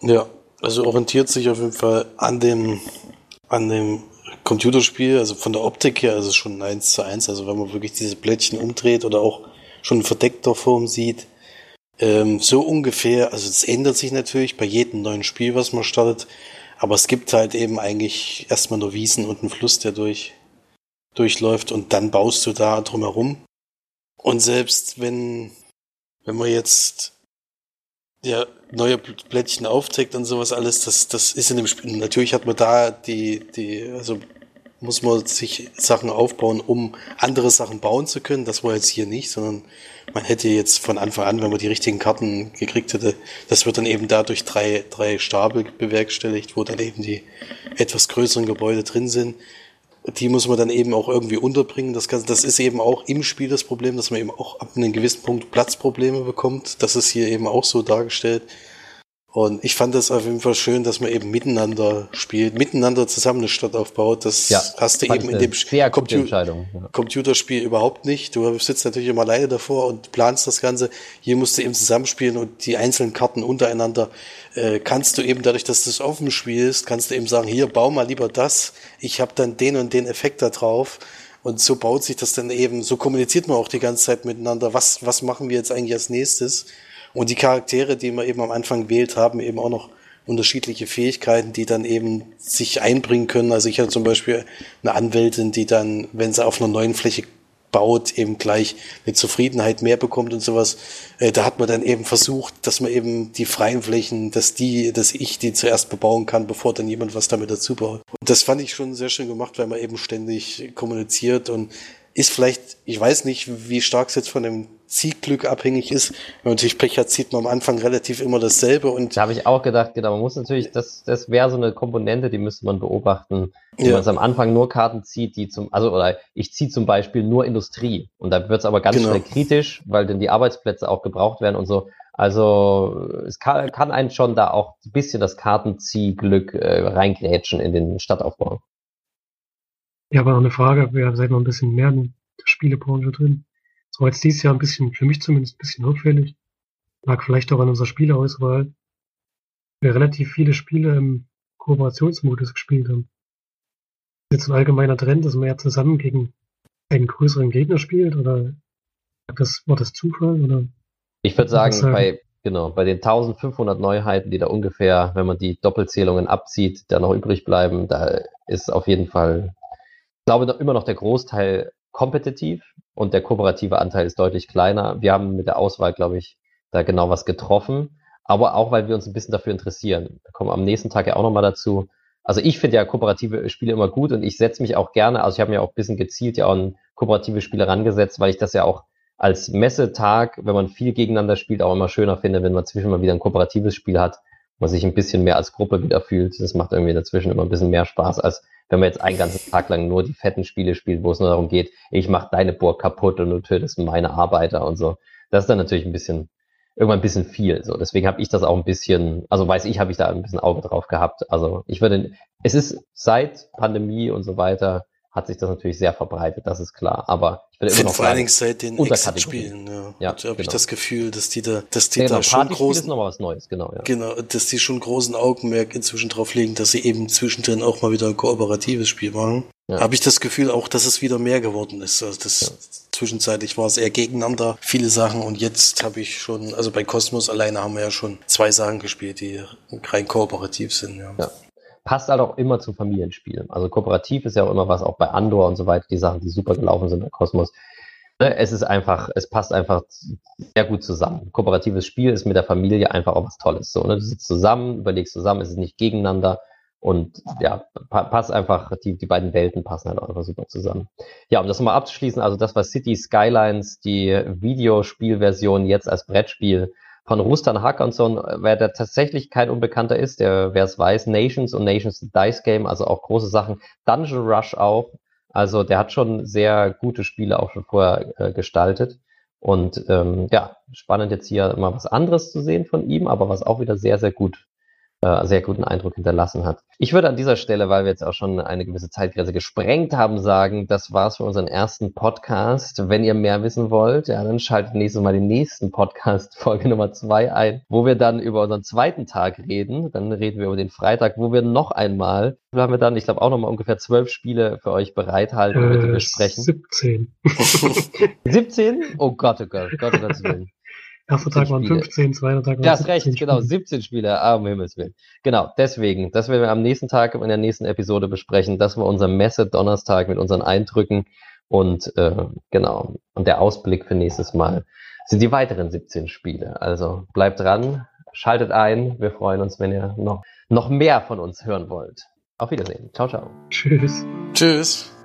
ja, also orientiert sich auf jeden Fall an dem, an dem Computerspiel, also von der Optik her ist es schon ein eins zu eins. Also wenn man wirklich diese Plättchen umdreht oder auch schon in verdeckter Form sieht, ähm, so ungefähr, also es ändert sich natürlich bei jedem neuen Spiel, was man startet, aber es gibt halt eben eigentlich erstmal nur Wiesen und einen Fluss, der durch, durchläuft und dann baust du da drumherum. Und selbst wenn, wenn man jetzt ja, neue Blättchen aufdeckt und sowas alles, das, das ist in dem Spiel. Natürlich hat man da die, die, also muss man sich Sachen aufbauen, um andere Sachen bauen zu können. Das war jetzt hier nicht, sondern man hätte jetzt von Anfang an, wenn man die richtigen Karten gekriegt hätte, das wird dann eben dadurch drei, drei Stapel bewerkstelligt, wo dann eben die etwas größeren Gebäude drin sind. Die muss man dann eben auch irgendwie unterbringen. Das Ganze, das ist eben auch im Spiel das Problem, dass man eben auch ab einem gewissen Punkt Platzprobleme bekommt. Das ist hier eben auch so dargestellt. Und ich fand das auf jeden Fall schön, dass man eben miteinander spielt, miteinander zusammen eine Stadt aufbaut. Das ja, hast du eben in dem Compu- ja. Computerspiel überhaupt nicht. Du sitzt natürlich immer alleine davor und planst das Ganze. Hier musst du eben zusammenspielen und die einzelnen Karten untereinander äh, kannst du eben dadurch, dass du es offen spielst, kannst du eben sagen, hier, bau mal lieber das. Ich habe dann den und den Effekt da drauf. Und so baut sich das dann eben, so kommuniziert man auch die ganze Zeit miteinander. Was, was machen wir jetzt eigentlich als nächstes? Und die Charaktere, die man eben am Anfang wählt, haben eben auch noch unterschiedliche Fähigkeiten, die dann eben sich einbringen können. Also ich hatte zum Beispiel eine Anwältin, die dann, wenn sie auf einer neuen Fläche baut, eben gleich eine Zufriedenheit mehr bekommt und sowas. Da hat man dann eben versucht, dass man eben die freien Flächen, dass die, dass ich die zuerst bebauen kann, bevor dann jemand was damit dazu baut. Und das fand ich schon sehr schön gemacht, weil man eben ständig kommuniziert und ist vielleicht, ich weiß nicht, wie stark es jetzt von dem Zielglück abhängig ist. Wenn man natürlich Pech hat, zieht man am Anfang relativ immer dasselbe. Und da habe ich auch gedacht, genau, man muss natürlich, das, das wäre so eine Komponente, die müsste man beobachten. Wenn ja. man am Anfang nur Karten zieht, die zum, also oder ich ziehe zum Beispiel nur Industrie und da wird es aber ganz genau. schnell kritisch, weil dann die Arbeitsplätze auch gebraucht werden und so. Also es kann, kann einen schon da auch ein bisschen das Kartenziehglück äh, reingrätschen in den Stadtaufbau. Ja, aber noch eine Frage, wir haben seit mal ein bisschen mehr in der Spielebranche drin. Das war jetzt dieses Jahr ein bisschen, für mich zumindest, ein bisschen auffällig. Lag vielleicht auch an unserer Spieleauswahl, wir relativ viele Spiele im Kooperationsmodus gespielt haben. Das ist jetzt ein allgemeiner Trend, dass man ja zusammen gegen einen größeren Gegner spielt, oder das, war das Zufall? Oder? Ich würde sagen, sagen, bei genau bei den eintausendfünfhundert Neuheiten, die da ungefähr, wenn man die Doppelzählungen abzieht, da noch übrig bleiben, da ist auf jeden Fall... Ich glaube immer noch der Großteil kompetitiv und der kooperative Anteil ist deutlich kleiner. Wir haben mit der Auswahl, glaube ich, da genau was getroffen. aber auch, weil wir uns ein bisschen dafür interessieren. Wir kommen am nächsten Tag ja auch nochmal dazu. Also ich finde ja kooperative Spiele immer gut und ich setze mich auch gerne, also ich habe mir auch ein bisschen gezielt ja auch an kooperative Spiele rangesetzt, weil ich das ja auch als Messetag, wenn man viel gegeneinander spielt, auch immer schöner finde, wenn man zwischen mal wieder ein kooperatives Spiel hat, man sich ein bisschen mehr als Gruppe wieder fühlt. Das macht irgendwie dazwischen immer ein bisschen mehr Spaß, als wenn man jetzt einen ganzen Tag lang nur die fetten Spiele spielt, wo es nur darum geht, ich mache deine Burg kaputt und du tötest meine Arbeiter und so. Das ist dann natürlich ein bisschen, irgendwann ein bisschen viel. So, deswegen habe ich das auch ein bisschen, also weiß ich, habe ich da ein bisschen Auge drauf gehabt. Also ich würde, es ist seit Pandemie und so weiter, hat sich das natürlich sehr verbreitet, das ist klar. Aber ich würde immer noch vor allen Dingen seit den Exit-Spielen, ja. ja da habe genau. ich das Gefühl, dass die da, dass die ja, genau, da schon großen, ist noch was Neues, genau, ja. genau, dass die schon großen Augenmerk inzwischen drauf legen, dass sie eben zwischendrin auch mal wieder ein kooperatives Spiel machen. Ja. Habe ich das Gefühl auch, dass es wieder mehr geworden ist. Also das ja. zwischenzeitlich war es eher gegeneinander, viele Sachen, und jetzt habe ich schon, also bei Kosmos alleine haben wir ja schon zwei Sachen gespielt, die rein kooperativ sind. Ja. ja. Passt halt auch immer zum Familienspiel. Also kooperativ ist ja auch immer was, auch bei Andor und so weiter, die Sachen, die super gelaufen sind bei Kosmos. Es ist einfach, es passt einfach sehr gut zusammen. Kooperatives Spiel ist mit der Familie einfach auch was Tolles. So, ne? Du sitzt zusammen, überlegst zusammen, es ist nicht gegeneinander. Und ja, passt einfach, die, die beiden Welten passen halt auch einfach super zusammen. Ja, um das nochmal abzuschließen, also das war City Skylines, die Videospielversion jetzt als Brettspiel von Rustan Håkansson, wer da tatsächlich kein Unbekannter ist, der, wer es weiß, Nations und Nations Dice Game, also auch große Sachen, Dungeon Rush auch, also der hat schon sehr gute Spiele auch schon vorher äh, gestaltet und ähm, ja, spannend jetzt hier mal was anderes zu sehen von ihm, aber was auch wieder sehr, sehr gut, äh, sehr guten Eindruck hinterlassen hat. Ich würde an dieser Stelle, weil wir jetzt auch schon eine gewisse Zeitgrenze gesprengt haben, sagen, das war's für unseren ersten Podcast. Wenn ihr mehr wissen wollt, ja, dann schaltet nächstes Mal den nächsten Podcast, Folge Nummer zwei ein, wo wir dann über unseren zweiten Tag reden. Dann reden wir über den Freitag, wo wir noch einmal, haben wir dann, ich glaube, auch nochmal ungefähr zwölf Spiele für euch bereithalten, äh, die wir besprechen. siebzehn. siebzehn? Oh Gott, oh Gott, Gott, oh Gottes Willen. Erster Tag waren fünfzehn, zweiter Tag waren Das recht, genau, siebzehn Spiele, ah, um Himmels Willen. Genau, deswegen, das werden wir am nächsten Tag in der nächsten Episode besprechen. Das war unser Messe-Donnerstag mit unseren Eindrücken und äh, genau, und der Ausblick für nächstes Mal sind die weiteren siebzehn Spiele. Also bleibt dran, schaltet ein, wir freuen uns, wenn ihr noch, noch mehr von uns hören wollt. Auf Wiedersehen, ciao, ciao. Tschüss. Tschüss.